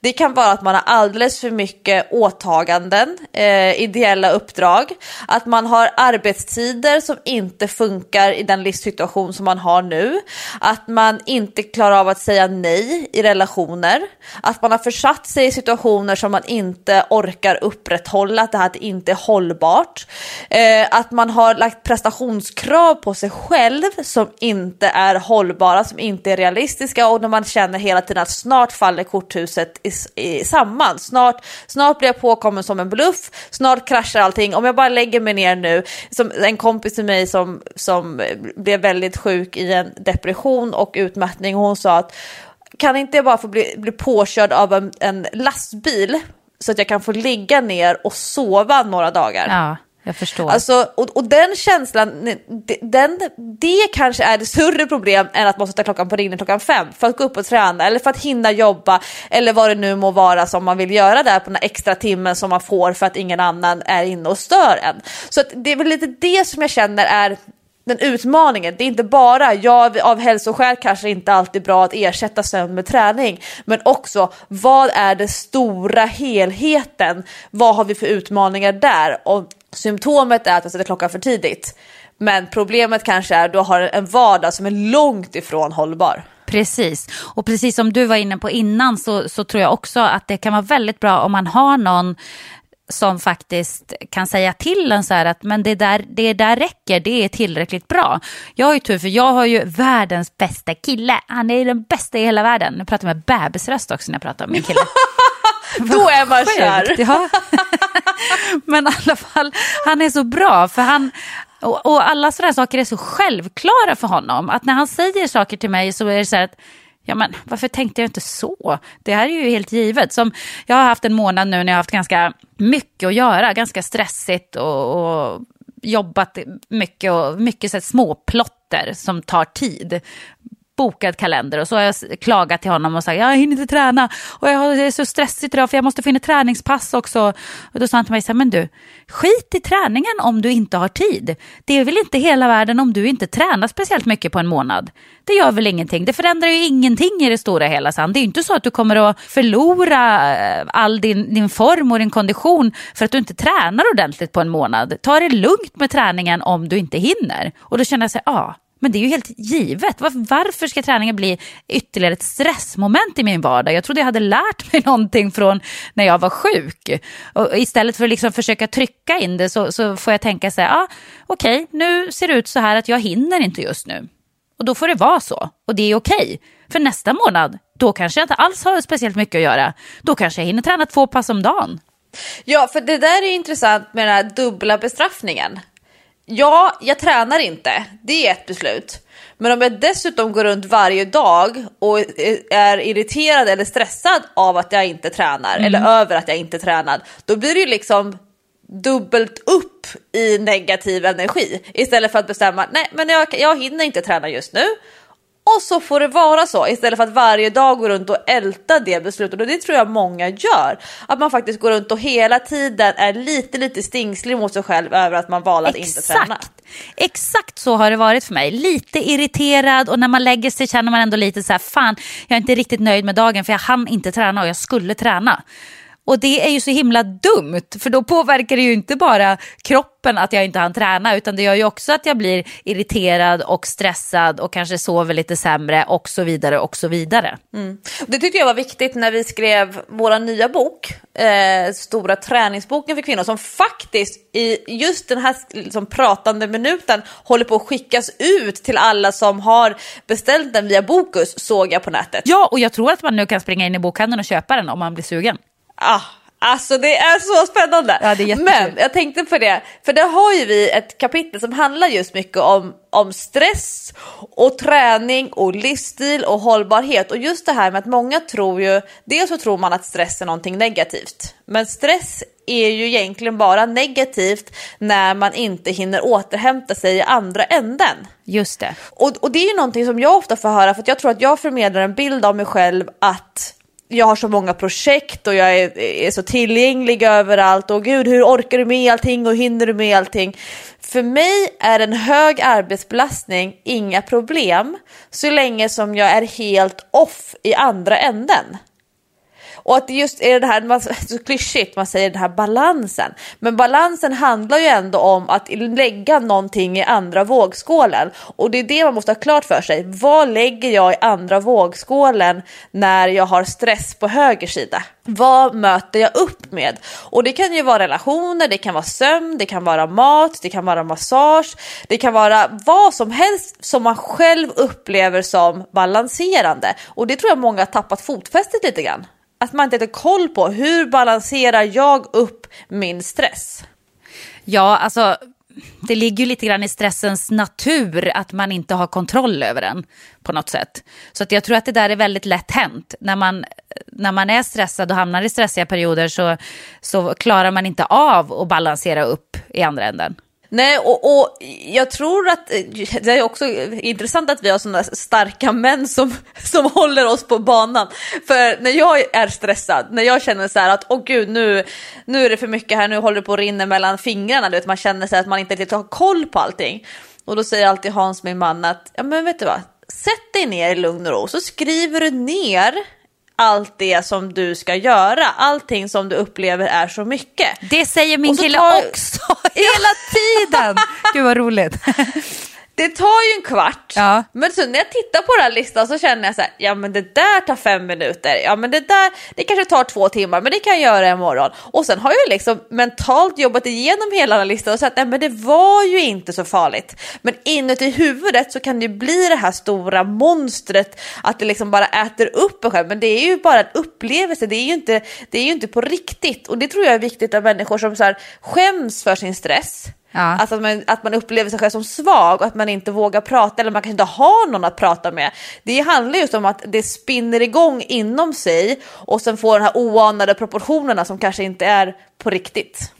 Det kan vara att man har alldeles för mycket åtaganden, eh, ideella uppdrag. Att man har arbetstider som inte funkar i den livssituation som man har nu. Att man inte klarar av att säga nej i relationer. Att man har försatt sig i situationer som man inte orkar upprätthålla. Att det här inte är hållbart. Eh, att man har lagt prestationskrav på sig själv som inte är hållbara, som inte är realistiska, och när man känner hela tiden att snart faller korthuset i, i, samman. Snart, snart blir jag påkommen som en bluff. Snart kraschar allting. Om jag bara lägger mig ner nu. Som en kompis till mig som, som blev väldigt sjuk i en depression och utmattning. Hon sa att kan inte jag bara få bli, bli påkörd av en, en lastbil så att jag kan få ligga ner och sova några dagar? Ja. Jag förstår. Alltså, och, och den känslan, den, det kanske är det större problem än att man sätter klockan på ringen klockan fem för att gå upp och träna eller för att hinna jobba eller vad det nu må vara som man vill göra där på den extra timmen som man får för att ingen annan är inne och stör en. Så att det är väl lite det som jag känner är den utmaningen. Det är inte bara jag av hälsoskäl kanske inte alltid bra att ersätta sömn med träning, men också vad är den stora helheten? Vad har vi för utmaningar där? Och symptomet är att jag sätter klockan för tidigt. Men problemet kanske är att du har en vardag som är långt ifrån hållbar. Precis. Och precis som du var inne på innan så, så tror jag också att det kan vara väldigt bra om man har någon som faktiskt kan säga till en så här att men det där, det där räcker, det är tillräckligt bra. Jag har ju tur för jag har ju världens bästa kille. Han är den bästa i hela världen. Nu pratar jag med bebisröst också när jag pratar om min kille. Då är man kär. Ja. Men i alla fall, han är så bra för han... Och, och alla sådana saker är så självklara för honom. Att när han säger saker till mig så är det så här att ja men varför tänkte jag inte så? Det här är ju helt givet. Som jag har haft en månad nu när jag har haft ganska mycket att göra. Ganska stressigt och, och jobbat mycket. Och mycket så här småplotter som tar tid. Bokad kalender. Och så har jag klagat till honom och sagt jag hinner inte träna. Och jag har, det är så stressigt idag för jag måste finna träningspass också. Och då sa han till mig så här, men du, skit i träningen om du inte har tid. Det är väl inte hela världen om du inte tränar speciellt mycket på en månad. Det gör väl ingenting. Det förändrar ju ingenting i det stora hela. Så det är ju inte så att du kommer att förlora all din, din form och din kondition för att du inte tränar ordentligt på en månad. Ta det lugnt med träningen om du inte hinner. Och då känner jag så här, ja. Men det är ju helt givet. Varför ska träningen bli ytterligare ett stressmoment i min vardag? Jag trodde jag hade lärt mig någonting från när jag var sjuk. Och istället för att liksom försöka trycka in det så, så får jag tänka så här, ah, okej, okay, nu ser det ut så här att jag hinner inte just nu. Och då får det vara så. Och det är okej. Okay. För nästa månad, då kanske jag inte alls har speciellt mycket att göra. Då kanske jag hinner träna två pass om dagen. Ja, för det där är ju intressant med den här dubbla bestraffningen. Ja, jag tränar inte. Det är ett beslut. Men om jag dessutom går runt varje dag och är irriterad eller stressad av att jag inte tränar, mm. eller över att jag inte tränar, då blir det ju liksom dubbelt upp i negativ energi. Istället för att bestämma, nej men jag, jag hinner inte träna just nu. Och så får det vara så, istället för att varje dag går runt och älta det beslutet. Och det tror jag många gör. Att man faktiskt går runt och hela tiden är lite, lite stingslig mot sig själv över att man valde att inte träna. Exakt så har det varit för mig. Lite irriterad och när man lägger sig känner man ändå lite så här, fan, jag är inte riktigt nöjd med dagen för jag hann inte träna och jag skulle träna. Och det är ju så himla dumt, för då påverkar det ju inte bara kroppen att jag inte hann träna, utan det gör ju också att jag blir irriterad och stressad och kanske sover lite sämre och så vidare och så vidare. Mm. Det tyckte jag var viktigt när vi skrev vår nya bok, eh, Stora träningsboken för kvinnor, som faktiskt i just den här liksom, pratande minuten håller på att skickas ut till alla som har beställt den via Bokus, såg jag på nätet. Ja, och jag tror att man nu kan springa in i bokhandeln och köpa den om man blir sugen. Ah, alltså det är så spännande. Ja, det är jättekul. Men jag tänkte på det, för där har ju vi ett kapitel som handlar just mycket om, om stress och träning och livsstil och hållbarhet. Och just det här med att många tror ju, dels så tror man att stress är någonting negativt. Men stress är ju egentligen bara negativt när man inte hinner återhämta sig i andra änden. Just det. Och, och det är ju någonting som jag ofta får höra, för att jag tror att jag förmedlar en bild av mig själv att jag har så många projekt och jag är, är så tillgänglig överallt. Och gud, hur orkar du med allting och hinner du med allting? För mig är en hög arbetsbelastning inga problem så länge som jag är helt off i andra änden. Och att det just är det här, man, så klyschigt man säger den här balansen. Men balansen handlar ju ändå om att lägga någonting i andra vågskålen. Och det är det man måste ha klart för sig. Vad lägger jag i andra vågskålen när jag har stress på höger sida? Vad möter jag upp med? Och det kan ju vara relationer, det kan vara sömn, det kan vara mat, det kan vara massage. Det kan vara vad som helst som man själv upplever som balanserande. Och det tror jag många har tappat fotfästet lite grann. Att man inte har koll på hur balanserar jag upp min stress? Ja, alltså det ligger ju lite grann i stressens natur att man inte har kontroll över den på något sätt. Så att jag tror att det där är väldigt lätt hänt. När man, när man är stressad och hamnar i stressiga perioder så, så klarar man inte av att balansera upp i andra änden. Nej, och, och jag tror att det är också intressant att vi har sådana starka män som, som håller oss på banan. För när jag är stressad, när jag känner så här att åh gud, nu, nu är det för mycket här, nu håller det på att rinna mellan fingrarna, du vet, man känner så här att man inte riktigt har koll på allting. Och då säger alltid Hans, min man, att ja, men vet du vad, sätt dig ner i lugn och ro, så skriver du ner allt det som du ska göra, allting som du upplever är så mycket. Det säger min kille tar... också hela tiden. Gud vad roligt. Det tar ju en kvart. Ja. Men så när jag tittar på den här listan så känner jag så här, ja men det där tar fem minuter. Ja men det där, det kanske tar två timmar, men det kan jag göra imorgon. Och sen har jag liksom mentalt jobbat igenom hela den här listan och sagt, nej men det var ju inte så farligt. Men inuti huvudet så kan det ju bli det här stora monstret att det liksom bara äter upp en själv. Men det är ju bara en upplevelse, det är ju inte, det är ju inte på riktigt. Och det tror jag är viktigt av människor som så här skäms för sin stress. Ja. Alltså att, man, att man upplever sig själv som svag och att man inte vågar prata eller man kanske inte har någon att prata med. Det handlar just om att det spinner igång inom sig och sen får de här oanade proportionerna som kanske inte är på riktigt.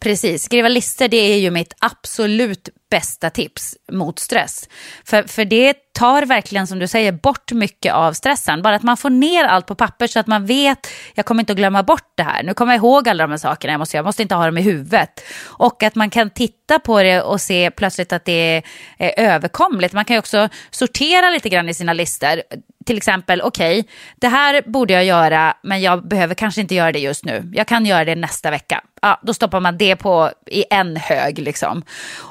Precis, skriva listor, det är ju mitt absolut bästa tips mot stress. För, för det tar verkligen, som du säger, bort mycket av stressen. Bara att man får ner allt på papper så att man vet, jag kommer inte att glömma bort det här. Nu kommer jag ihåg alla de här sakerna, jag måste, jag måste inte ha dem i huvudet. Och att man kan titta på det och se plötsligt att det är överkomligt. Man kan ju också sortera lite grann i sina listor. Till exempel, okej, okay, det här borde jag göra men jag behöver kanske inte göra det just nu. Jag kan göra det nästa vecka. Ja, då stoppar man det på i en hög liksom.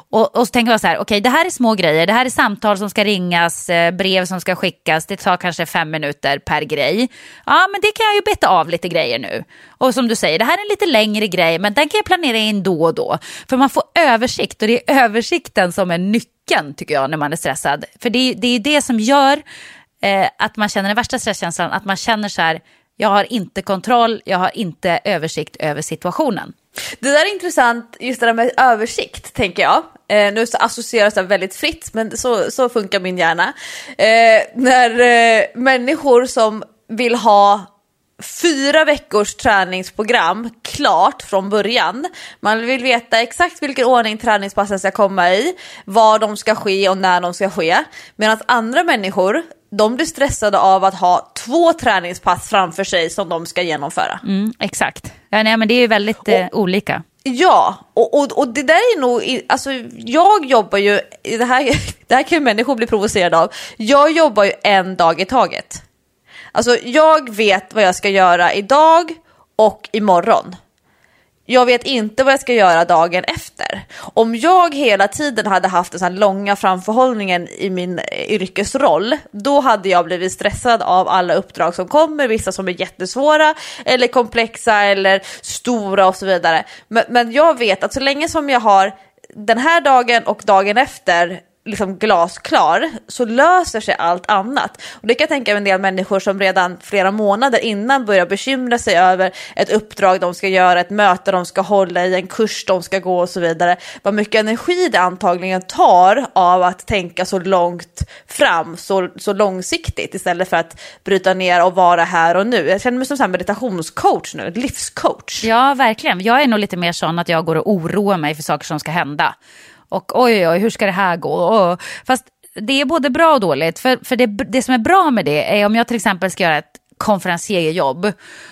Och, och så tänker jag så här, okej, okay, det här är små grejer. Det här är samtal som ska ringas, brev som ska skickas. Det tar kanske fem minuter per grej. Ja, men det kan jag ju beta av lite grejer nu. Och som du säger, det här är en lite längre grej men den kan jag planera in då och då. För man får översikt och det är översikten som är nyckeln tycker jag när man är stressad. För det, det är det som gör att man känner den värsta stresskänslan, att man känner så här, jag har inte kontroll, jag har inte översikt över situationen. Det där är intressant, just det där med översikt, tänker jag. Eh, nu så associeras det väldigt fritt, men så, så funkar min hjärna. Eh, när eh, människor som vill ha fyra veckors träningsprogram klart från början. Man vill veta exakt vilken ordning träningspassen ska komma i, var de ska ske och när de ska ske. Medan andra människor, de blir stressade av att ha två träningspass framför sig som de ska genomföra. Mm, exakt. Ja, nej, men det är ju väldigt eh, och, olika. Ja, och, och, och det där är nog... Alltså, jag jobbar ju... Det här, det här kan ju människor bli provocerade av. Jag jobbar ju en dag i taget. Alltså, jag vet vad jag ska göra idag och imorgon. Jag vet inte vad jag ska göra dagen efter. Om jag hela tiden hade haft den här långa framförhållningen i min yrkesroll, då hade jag blivit stressad av alla uppdrag som kommer, vissa som är jättesvåra eller komplexa eller stora och så vidare. Men, men jag vet att så länge som jag har den här dagen och dagen efter liksom glasklar, så löser sig allt annat. Och det kan jag tänka mig en del människor som redan flera månader innan börjar bekymra sig över ett uppdrag de ska göra, ett möte de ska hålla i, en kurs de ska gå och så vidare. Vad mycket energi det antagligen tar av att tänka så långt fram, så, så långsiktigt istället för att bryta ner och vara här och nu. Jag känner mig som en meditationscoach nu, livscoach. Ja, verkligen. Jag är nog lite mer sån att jag går och oroar mig för saker som ska hända. Och oj, oj, hur ska det här gå? Och, fast det är både bra och dåligt. För, för det, det som är bra med det är om jag till exempel ska göra ett konferensjobb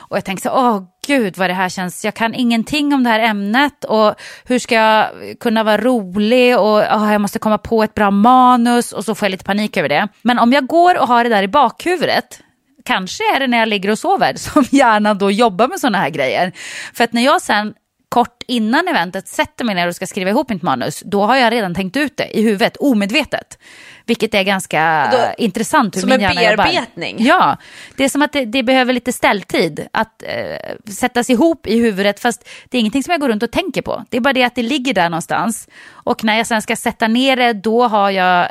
och jag tänker så, åh gud vad det här känns, jag kan ingenting om det här ämnet och hur ska jag kunna vara rolig och åh, jag måste komma på ett bra manus och så får jag lite panik över det. Men om jag går och har det där i bakhuvudet, kanske är det när jag ligger och sover som hjärnan då jobbar med såna här grejer. För att när jag sen kort innan eventet sätter mig ner och ska skriva ihop mitt manus, då har jag redan tänkt ut det i huvudet, omedvetet. Vilket är ganska då, intressant hur min hjärna jobbar. Som en bearbetning. Ja, det är som att det, det behöver lite ställtid att eh, sättas ihop i huvudet, fast det är ingenting som jag går runt och tänker på. Det är bara det att det ligger där någonstans. Och när jag sen ska sätta ner det, då har jag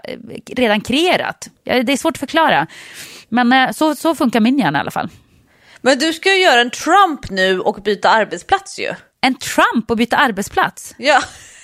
redan kreerat. Det är svårt att förklara. Men eh, så, så funkar min hjärna i alla fall. Men du ska ju göra en Trump nu och byta arbetsplats ju. En Trump och byta arbetsplats? Ja,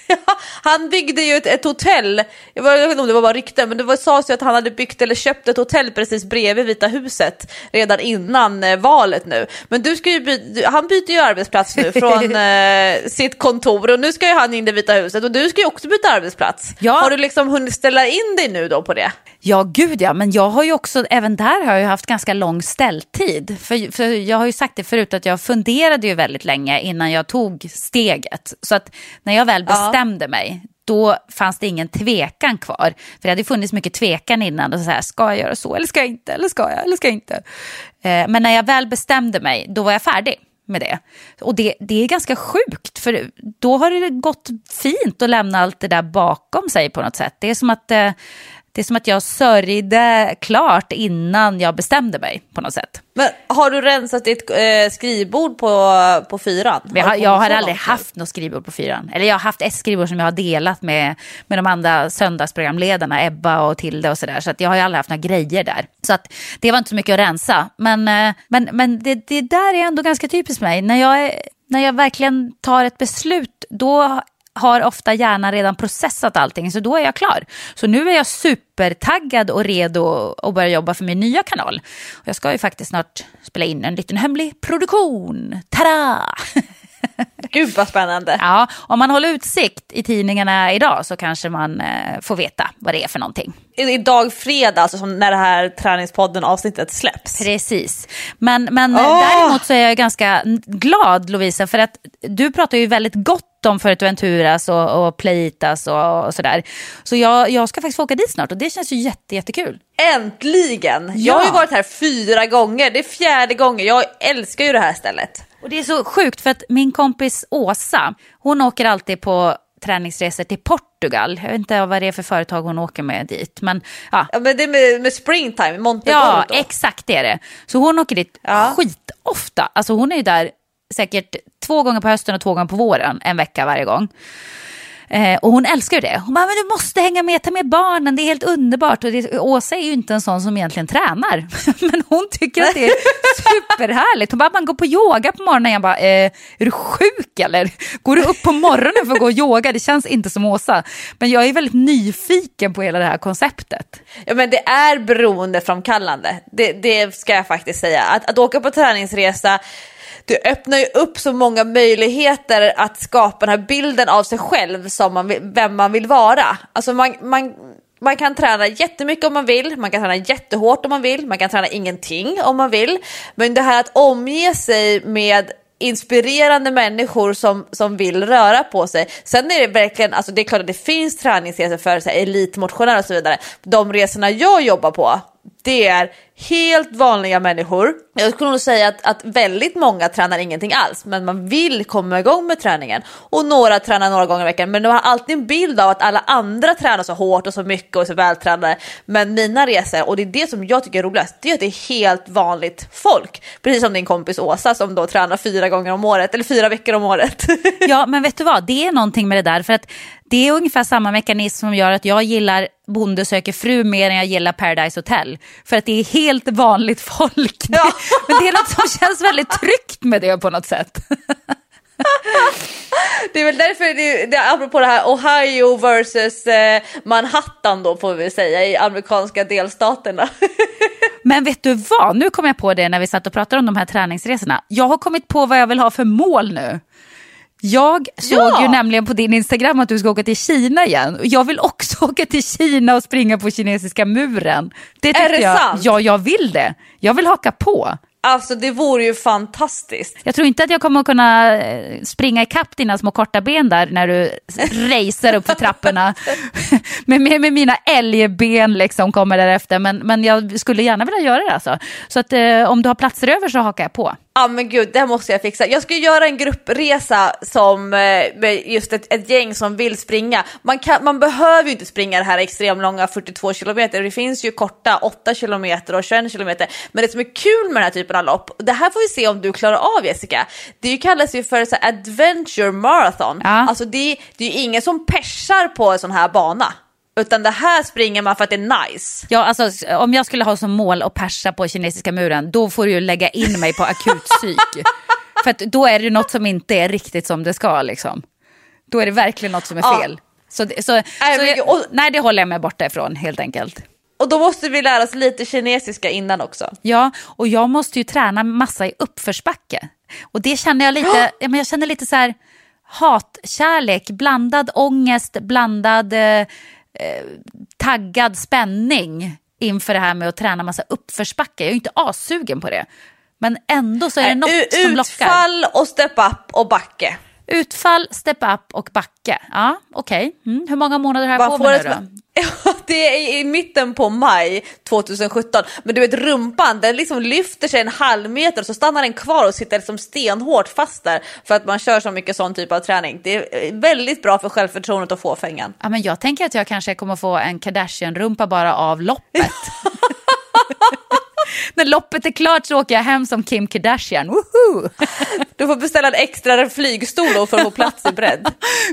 ja. Han byggde ju ett, ett hotell. Jag vet inte om det var bara rykten, men det var, sades ju att han hade byggt eller köpt ett hotell precis bredvid Vita huset redan innan eh, valet nu. Men du ska ju by- han byter ju arbetsplats nu från eh, sitt kontor, och nu ska ju han in i Vita huset, och du ska ju också byta arbetsplats. Ja. Har du liksom hunnit ställa in dig nu då på det? Ja, gud ja, men jag har ju också, även där har jag ju haft ganska lång ställtid. För, för jag har ju sagt det förut att jag funderade ju väldigt länge innan jag tog steget. Så att när jag väl bestämde ja. mig, då fanns det ingen tvekan kvar. För det hade funnits mycket tvekan innan. Och så här, ska jag göra så eller ska jag inte? Eller ska jag eller ska jag inte? Eh, men när jag väl bestämde mig, då var jag färdig med det. Och det, det är ganska sjukt, för då har det gått fint att lämna allt det där bakom sig på något sätt. Det är som att... Eh, Det är som att jag sörjde klart innan jag bestämde mig på något sätt. Men har du rensat ditt eh, skrivbord på, på fyran? Har jag, jag har aldrig haft något skrivbord på fyran. Eller jag har haft ett skrivbord som jag har delat med, med de andra söndagsprogramledarna, Ebba och Tilde och sådär. Så att jag har ju aldrig haft några grejer där. Så att det var inte så mycket att rensa. Men, eh, men, men det, det där är ändå ganska typiskt för mig. När jag, när jag verkligen tar ett beslut, då... har ofta hjärnan redan processat allting, så då är jag klar. Så nu är jag supertaggad och redo att börja jobba för min nya kanal. Och jag ska ju faktiskt snart spela in en liten hemlig produktion. Tada! Gud vad spännande. Ja, om man håller utsikt i tidningarna idag så kanske man eh, får veta vad det är för någonting. Idag fredag, alltså, som när det här träningspodden-avsnittet släpps. Precis. Men, men oh! däremot så är jag ganska glad, Lovisa, för att du pratar ju väldigt gott om Fuerteventuras och, och Playitas och, och sådär. Så jag, jag ska faktiskt åka dit snart, och det känns ju jätte, jättekul. Äntligen! Ja. Jag har ju varit här fyra gånger, det är fjärde gången. Jag älskar ju det här stället. Och det är så sjukt, för att min kompis Åsa, hon åker alltid på träningsresor till Portugal. Jag vet inte vad det är för företag hon åker med dit. Men, ja. Ja, men det är med, med Springtime i Montevideo. Ja, då. Exakt det är det. Så hon åker dit ja. skitofta. Alltså hon är ju där säkert två gånger på hösten och två gånger på våren, en vecka varje gång. Eh, och hon älskar ju det. Hon bara, men du måste hänga med, ta med barnen, det är helt underbart. Och det, Åsa är ju inte en sån som egentligen tränar. Men hon tycker att det är superhärligt. Hon bara, man går på yoga på morgonen. Jag bara, eh, är du sjuk eller? Går du upp på morgonen för att gå och yoga? Det känns inte som Åsa. Men jag är väldigt nyfiken på hela det här konceptet. Ja, men det är beroendeframkallande. Det, det ska jag faktiskt säga. Att, att åka på träningsresa, det öppnar ju upp så många möjligheter att skapa den här bilden av sig själv som man vill, vem man vill vara. Alltså man, man, man kan träna jättemycket om man vill, man kan träna jättehårt om man vill, man kan träna ingenting om man vill. Men det här att omge sig med inspirerande människor som, som vill röra på sig. Sen är det verkligen, alltså det är klart att det finns träningsresor för så här, elitmotionärer och så vidare. De resorna jag jobbar på, det är helt vanliga människor. Jag skulle nog säga att, att väldigt många tränar ingenting alls, men man vill komma igång med träningen. Och några tränar några gånger i veckan, men de har alltid en bild av att alla andra tränar så hårt och så mycket och så vältränade. Men mina resor, och det är det som jag tycker är roligast, det är att det är helt vanligt folk. Precis som din kompis Åsa som då tränar fyra gånger om året, eller fyra veckor om året. Ja, men vet du vad, det är någonting med det där, för att det är ungefär samma mekanism som gör att jag gillar Bonde söker fru mer än jag gillar Paradise Hotel. För att det är helt vanligt folk. Ja. Men det är något som känns väldigt tryggt med det på något sätt. Det är väl därför det, det, apropå det här Ohio versus eh, Manhattan då får vi säga i amerikanska delstaterna. Men vet du vad, nu kom jag på det när vi satt och pratade om de här träningsresorna. Jag har kommit på vad jag vill ha för mål nu. Jag såg ja. ju nämligen på din Instagram att du ska åka till Kina igen. Jag vill också åka till Kina och springa på Kinesiska muren. Det är det jag, sant? Ja, jag vill det. Jag vill haka på. Alltså det vore ju fantastiskt. Jag tror inte att jag kommer att kunna springa ikapp dina små korta ben där när du racer upp för trapporna. med, med, med mina älgben liksom kommer därefter. Men, men jag skulle gärna vilja göra det alltså. Så att eh, om du har platser över så hakar jag på. Ja ah, men gud, det här måste jag fixa. Jag ska göra en gruppresa som, med just ett, ett gäng som vill springa. Man, kan, man behöver ju inte springa det här extremt långa fyrtiotvå kilometer. Det finns ju korta åtta kilometer och tjugoett kilometer. Men det som är kul med den här typen av lopp, det här får vi se om du klarar av, Jessica. Det ju kallas ju för så här, Adventure Marathon. Ja. Alltså det, det är ju ingen som persar på en sån här bana. Utan det här springer man för att det är nice. Ja, alltså om jag skulle ha som mål att persa på Kinesiska muren, då får du ju lägga in mig på akutpsyk. För att då är det något som inte är riktigt som det ska liksom. Då är det verkligen något som är fel. Ja. Så, så, nej, så men, jag, och, nej, det håller jag mig borta ifrån helt enkelt. Och då måste vi lära oss lite kinesiska innan också. Ja, och jag måste ju träna massa i uppförsbacke. Och det känner jag lite, men jag känner lite så här hatkärlek, blandad ångest, blandad eh, taggad spänning inför det här med att träna massa uppförsbacke. Jag är ju inte assugen på det. Men ändå så är det något U- som lockar. Utfall och step up och backe. Utfall, step up och backe. Ja, okej. Okay. Mm. Hur många månader här får man nu då? Ja, det är i mitten på maj tjugohundrasjutton. Men du vet, rumpan, den liksom lyfter sig en halv meter, så stannar den kvar och sitter liksom stenhårt fast där för att man kör så mycket sån typ av träning. Det är väldigt bra för självförtroendet och fåfängan. Ja, men jag tänker att jag kanske kommer få en Kardashian-rumpa bara av loppet. När loppet är klart så åker jag hem som Kim Kardashian. Woohoo! Du får beställa en extra flygstol för att få plats i bredd.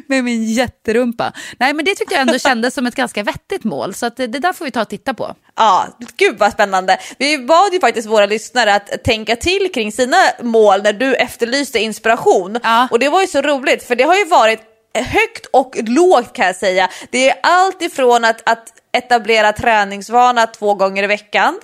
Med min jätterumpa. Nej, men det tyckte jag ändå kändes som ett ganska vettigt mål. Så att det där får vi ta och titta på. Ja, gud vad spännande. Vi bad ju faktiskt våra lyssnare att tänka till kring sina mål när du efterlyste inspiration. Ja. Och det var ju så roligt, för det har ju varit högt och lågt kan jag säga. Det är allt ifrån att, att etablera träningsvana två gånger i veckan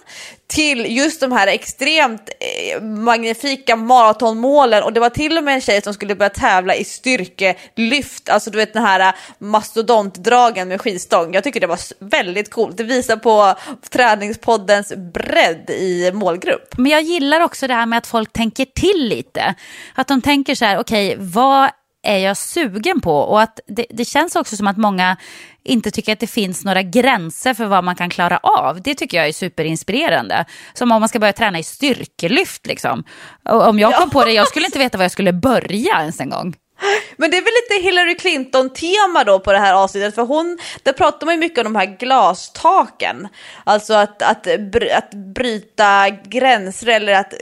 till just de här extremt eh, magnifika maratonmålen. Och det var till och med en tjej som skulle börja tävla i styrkelyft. Alltså du vet den här mastodontdragen med skidstång. Jag tycker det var väldigt coolt. Det visar på träningspoddens bredd i målgrupp. Men jag gillar också det här med att folk tänker till lite. Att de tänker så här, okej, okay, vad är jag sugen på? Och att det, det känns också som att många inte tycker att det finns några gränser för vad man kan klara av. Det tycker jag är superinspirerande. Som om man ska börja träna i styrkelyft liksom. Och om jag kom på det, jag skulle inte veta var jag skulle börja ens en gång. Men det är väl lite Hillary Clinton-tema då på det här avsnittet, för hon, där pratar man ju mycket om de här glastaken. Alltså att, att, att bryta gränser eller att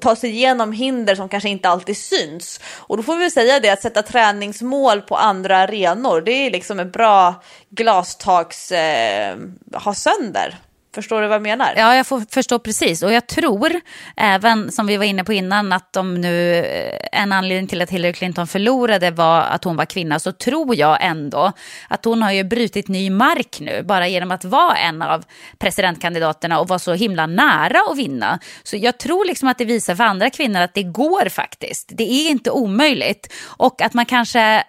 ta sig igenom hinder som kanske inte alltid syns. Och då får vi säga det, att sätta träningsmål på andra arenor, det är liksom en bra glastaks eh, ha sönder. Förstår du vad jag menar? Ja, jag får förstå precis. Och jag tror, även som vi var inne på innan, att de nu, en anledning till att Hillary Clinton förlorade var att hon var kvinna, så tror jag ändå att hon har ju brutit ny mark nu, bara genom att vara en av presidentkandidaterna och vara så himla nära att vinna. Så jag tror liksom att det visar för andra kvinnor att det går faktiskt. Det är inte omöjligt. Och att man kanske...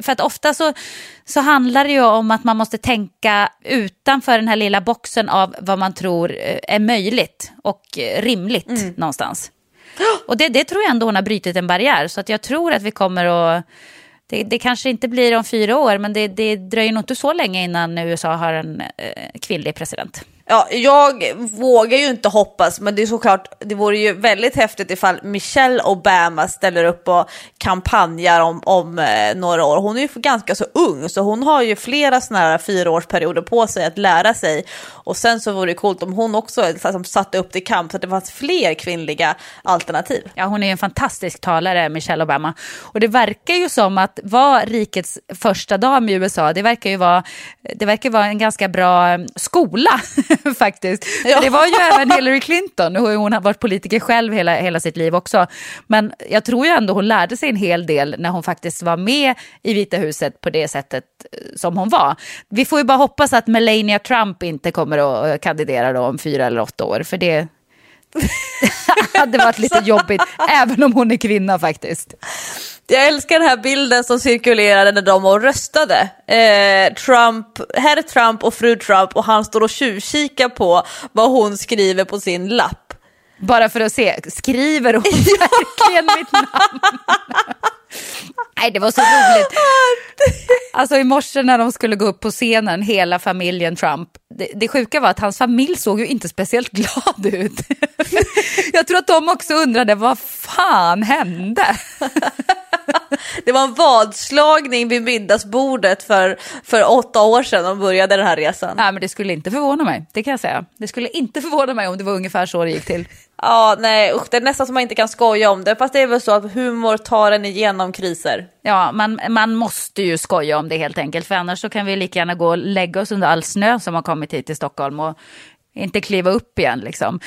För att ofta så, så handlar det ju om att man måste tänka utanför den här lilla boxen av vad man tror är möjligt och rimligt mm. någonstans. Och det, det tror jag ändå hon har brytit en barriär. Så att jag tror att vi kommer att... Det, det kanske inte blir om fyra år, men det, det dröjer nog inte så länge innan U S A har en eh, kvinnlig president. Ja, jag vågar ju inte hoppas, men det är såklart, det vore ju väldigt häftigt ifall Michelle Obama ställer upp och kampanjar om, om eh, några år. Hon är ju ganska så ung, så hon har ju flera såna här fyraårsperioder på sig att lära sig. Och sen så vore det coolt om hon också liksom, satte upp det i kamp så att det fanns fler kvinnliga alternativ. Ja, hon är ju en fantastisk talare, Michelle Obama. Och det verkar ju som att vara rikets första dam i U S A, det verkar ju vara, det verkar vara en ganska bra skola. Faktiskt. Ja. Det var ju även Hillary Clinton. Hon har varit politiker själv hela, hela sitt liv också. Men jag tror ju ändå hon lärde sig en hel del när hon faktiskt var med i Vita huset på det sättet som hon var. Vi får ju bara hoppas att Melania Trump inte kommer att kandidera då om fyra eller åtta år. För det hade varit lite jobbigt, även om hon är kvinna faktiskt. Jag älskar den här bilden som cirkulerade när de röstade. Eh, Trump, herr Trump och fru Trump, och han står och tjuvkikar på vad hon skriver på sin lapp. Bara för att se, skriver hon verkligen mitt namn? Nej, det var så roligt. Alltså i morse när de skulle gå upp på scenen, hela familjen Trump. Det, det sjuka var att hans familj såg ju inte speciellt glad ut. Jag tror att de också undrade, vad fan hände? Det var en vadslagning vid middagsbordet för, för åtta år sedan de började den här resan. Nej, men det skulle inte förvåna mig, det kan jag säga. Det skulle inte förvåna mig om det var ungefär så det gick till. Ja, nej, usch, det är nästan som man inte kan skoja om det. Fast det är väl så att humor tar en igenom kriser. Ja, man, man måste ju skoja om det helt enkelt. För annars så kan vi lika gärna gå och lägga oss under all snö som har kommit hit till Stockholm och inte kliva upp igen liksom.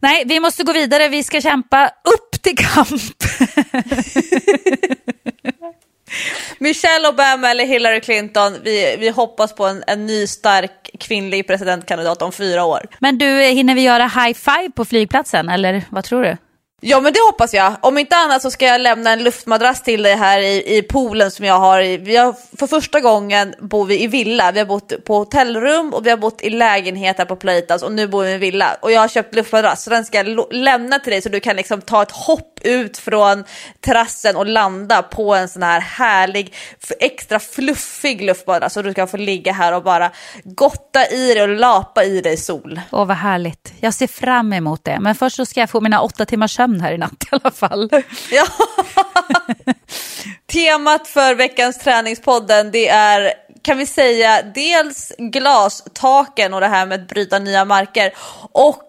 Nej, vi måste gå vidare, vi ska kämpa upp till kamp. Michelle Obama eller Hillary Clinton, vi, vi hoppas på en, en ny stark kvinnlig presidentkandidat om fyra år. Men du, hinner vi göra high five på flygplatsen, eller vad tror du? Ja, men det hoppas jag. Om inte annat så ska jag lämna en luftmadrass till dig här i, i poolen som jag har. Vi har. För första gången bor vi i villa. Vi har bott på hotellrum och vi har bott i lägenhet här på Playitas. Och nu bor vi i villa. Och jag har köpt luftmadrass, så den ska jag lo- lämna till dig så du kan liksom ta ett hopp ut från terrassen och landa på en sån här härlig, extra fluffig luftmadrass. Så du ska få ligga här och bara gotta i dig och lapa i dig sol. Åh, vad härligt. Jag ser fram emot det. Men först så ska jag få mina åtta timmars sömn här i natt i alla fall. Ja. Temat för veckans träningspodden, det är, kan vi säga, dels glastaken och det här med att bryta nya marker, och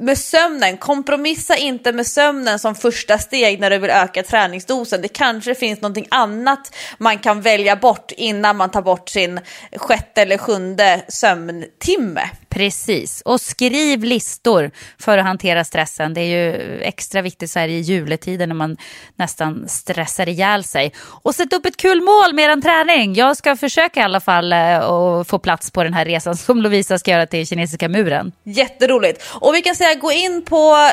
med sömnen. Kompromissa inte med sömnen som första steg när du vill öka träningsdosen. Det kanske finns någonting annat man kan välja bort innan man tar bort sin sjätte eller sjunde sömntimme. Precis. Och skriv listor för att hantera stressen. Det är ju extra viktigt så här i juletiden när man nästan stressar ihjäl sig. Och sätt upp ett kul mål med en träning. Jag ska försöka i alla fall att få plats på den här resan som Lovisa ska göra till Kinesiska muren. Jätteroligt. Och vi kan säga, gå in på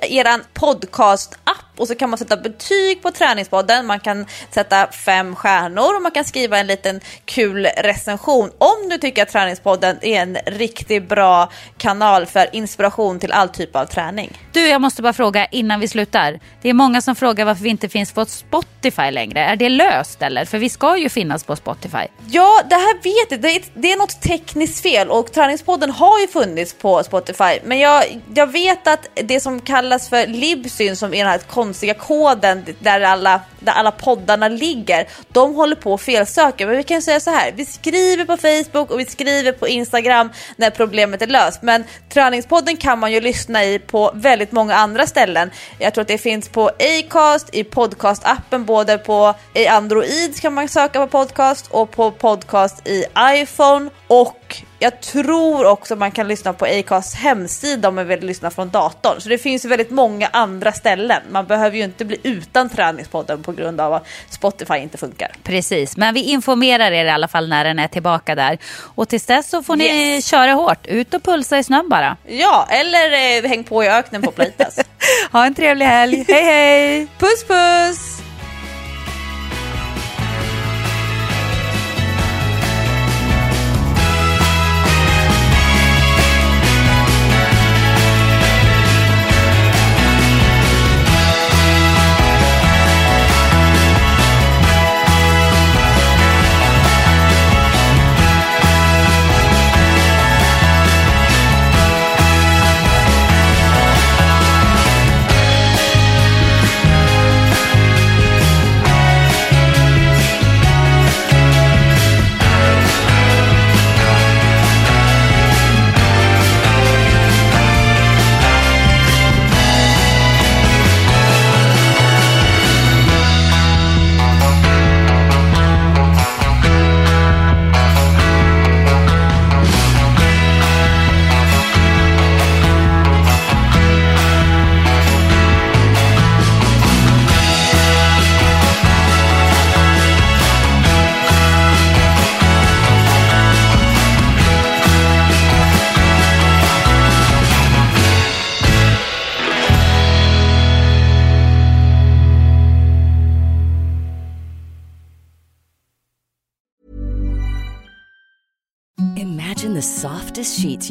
eran podcast-app och så kan man sätta betyg på träningspodden. Man kan sätta fem stjärnor och man kan skriva en liten kul recension om du tycker att träningspodden är en riktigt bra kanal för inspiration till all typ av träning. Du, jag måste bara fråga innan vi slutar. Det är många som frågar varför vi inte finns på Spotify längre. Är det löst eller? För vi ska ju finnas på Spotify. Ja, det här vet jag. Det är, det är något tekniskt fel och träningspodden har ju funnits på Spotify. Men jag, jag vet att det som kallas för Libsyn, som är den här konstiga koden där alla, där alla poddarna ligger, de håller på att felsöka. Men vi kan säga så här, vi skriver på Facebook och vi skriver på Instagram när problemet är löst. Men träningspodden kan man ju lyssna i på väldigt många andra ställen. Jag tror att det finns på Acast, i podcastappen, både på i Android kan man söka på podcast och på podcast i iPhone. Och jag tror också man kan lyssna på Acasts hemsida om man vill lyssna från datorn. Så det finns ju väldigt många andra ställen. Man behöver ju inte bli utan träningspodden på grund av att Spotify inte funkar. Precis, men vi informerar er i alla fall när den är tillbaka där. Och tills dess så får ni yes. köra hårt. Ut och pulsa i snön bara. Ja, eller eh, häng på i öknen på Playitas. Ha en trevlig helg. Hej hej! Puss puss! Softest sheets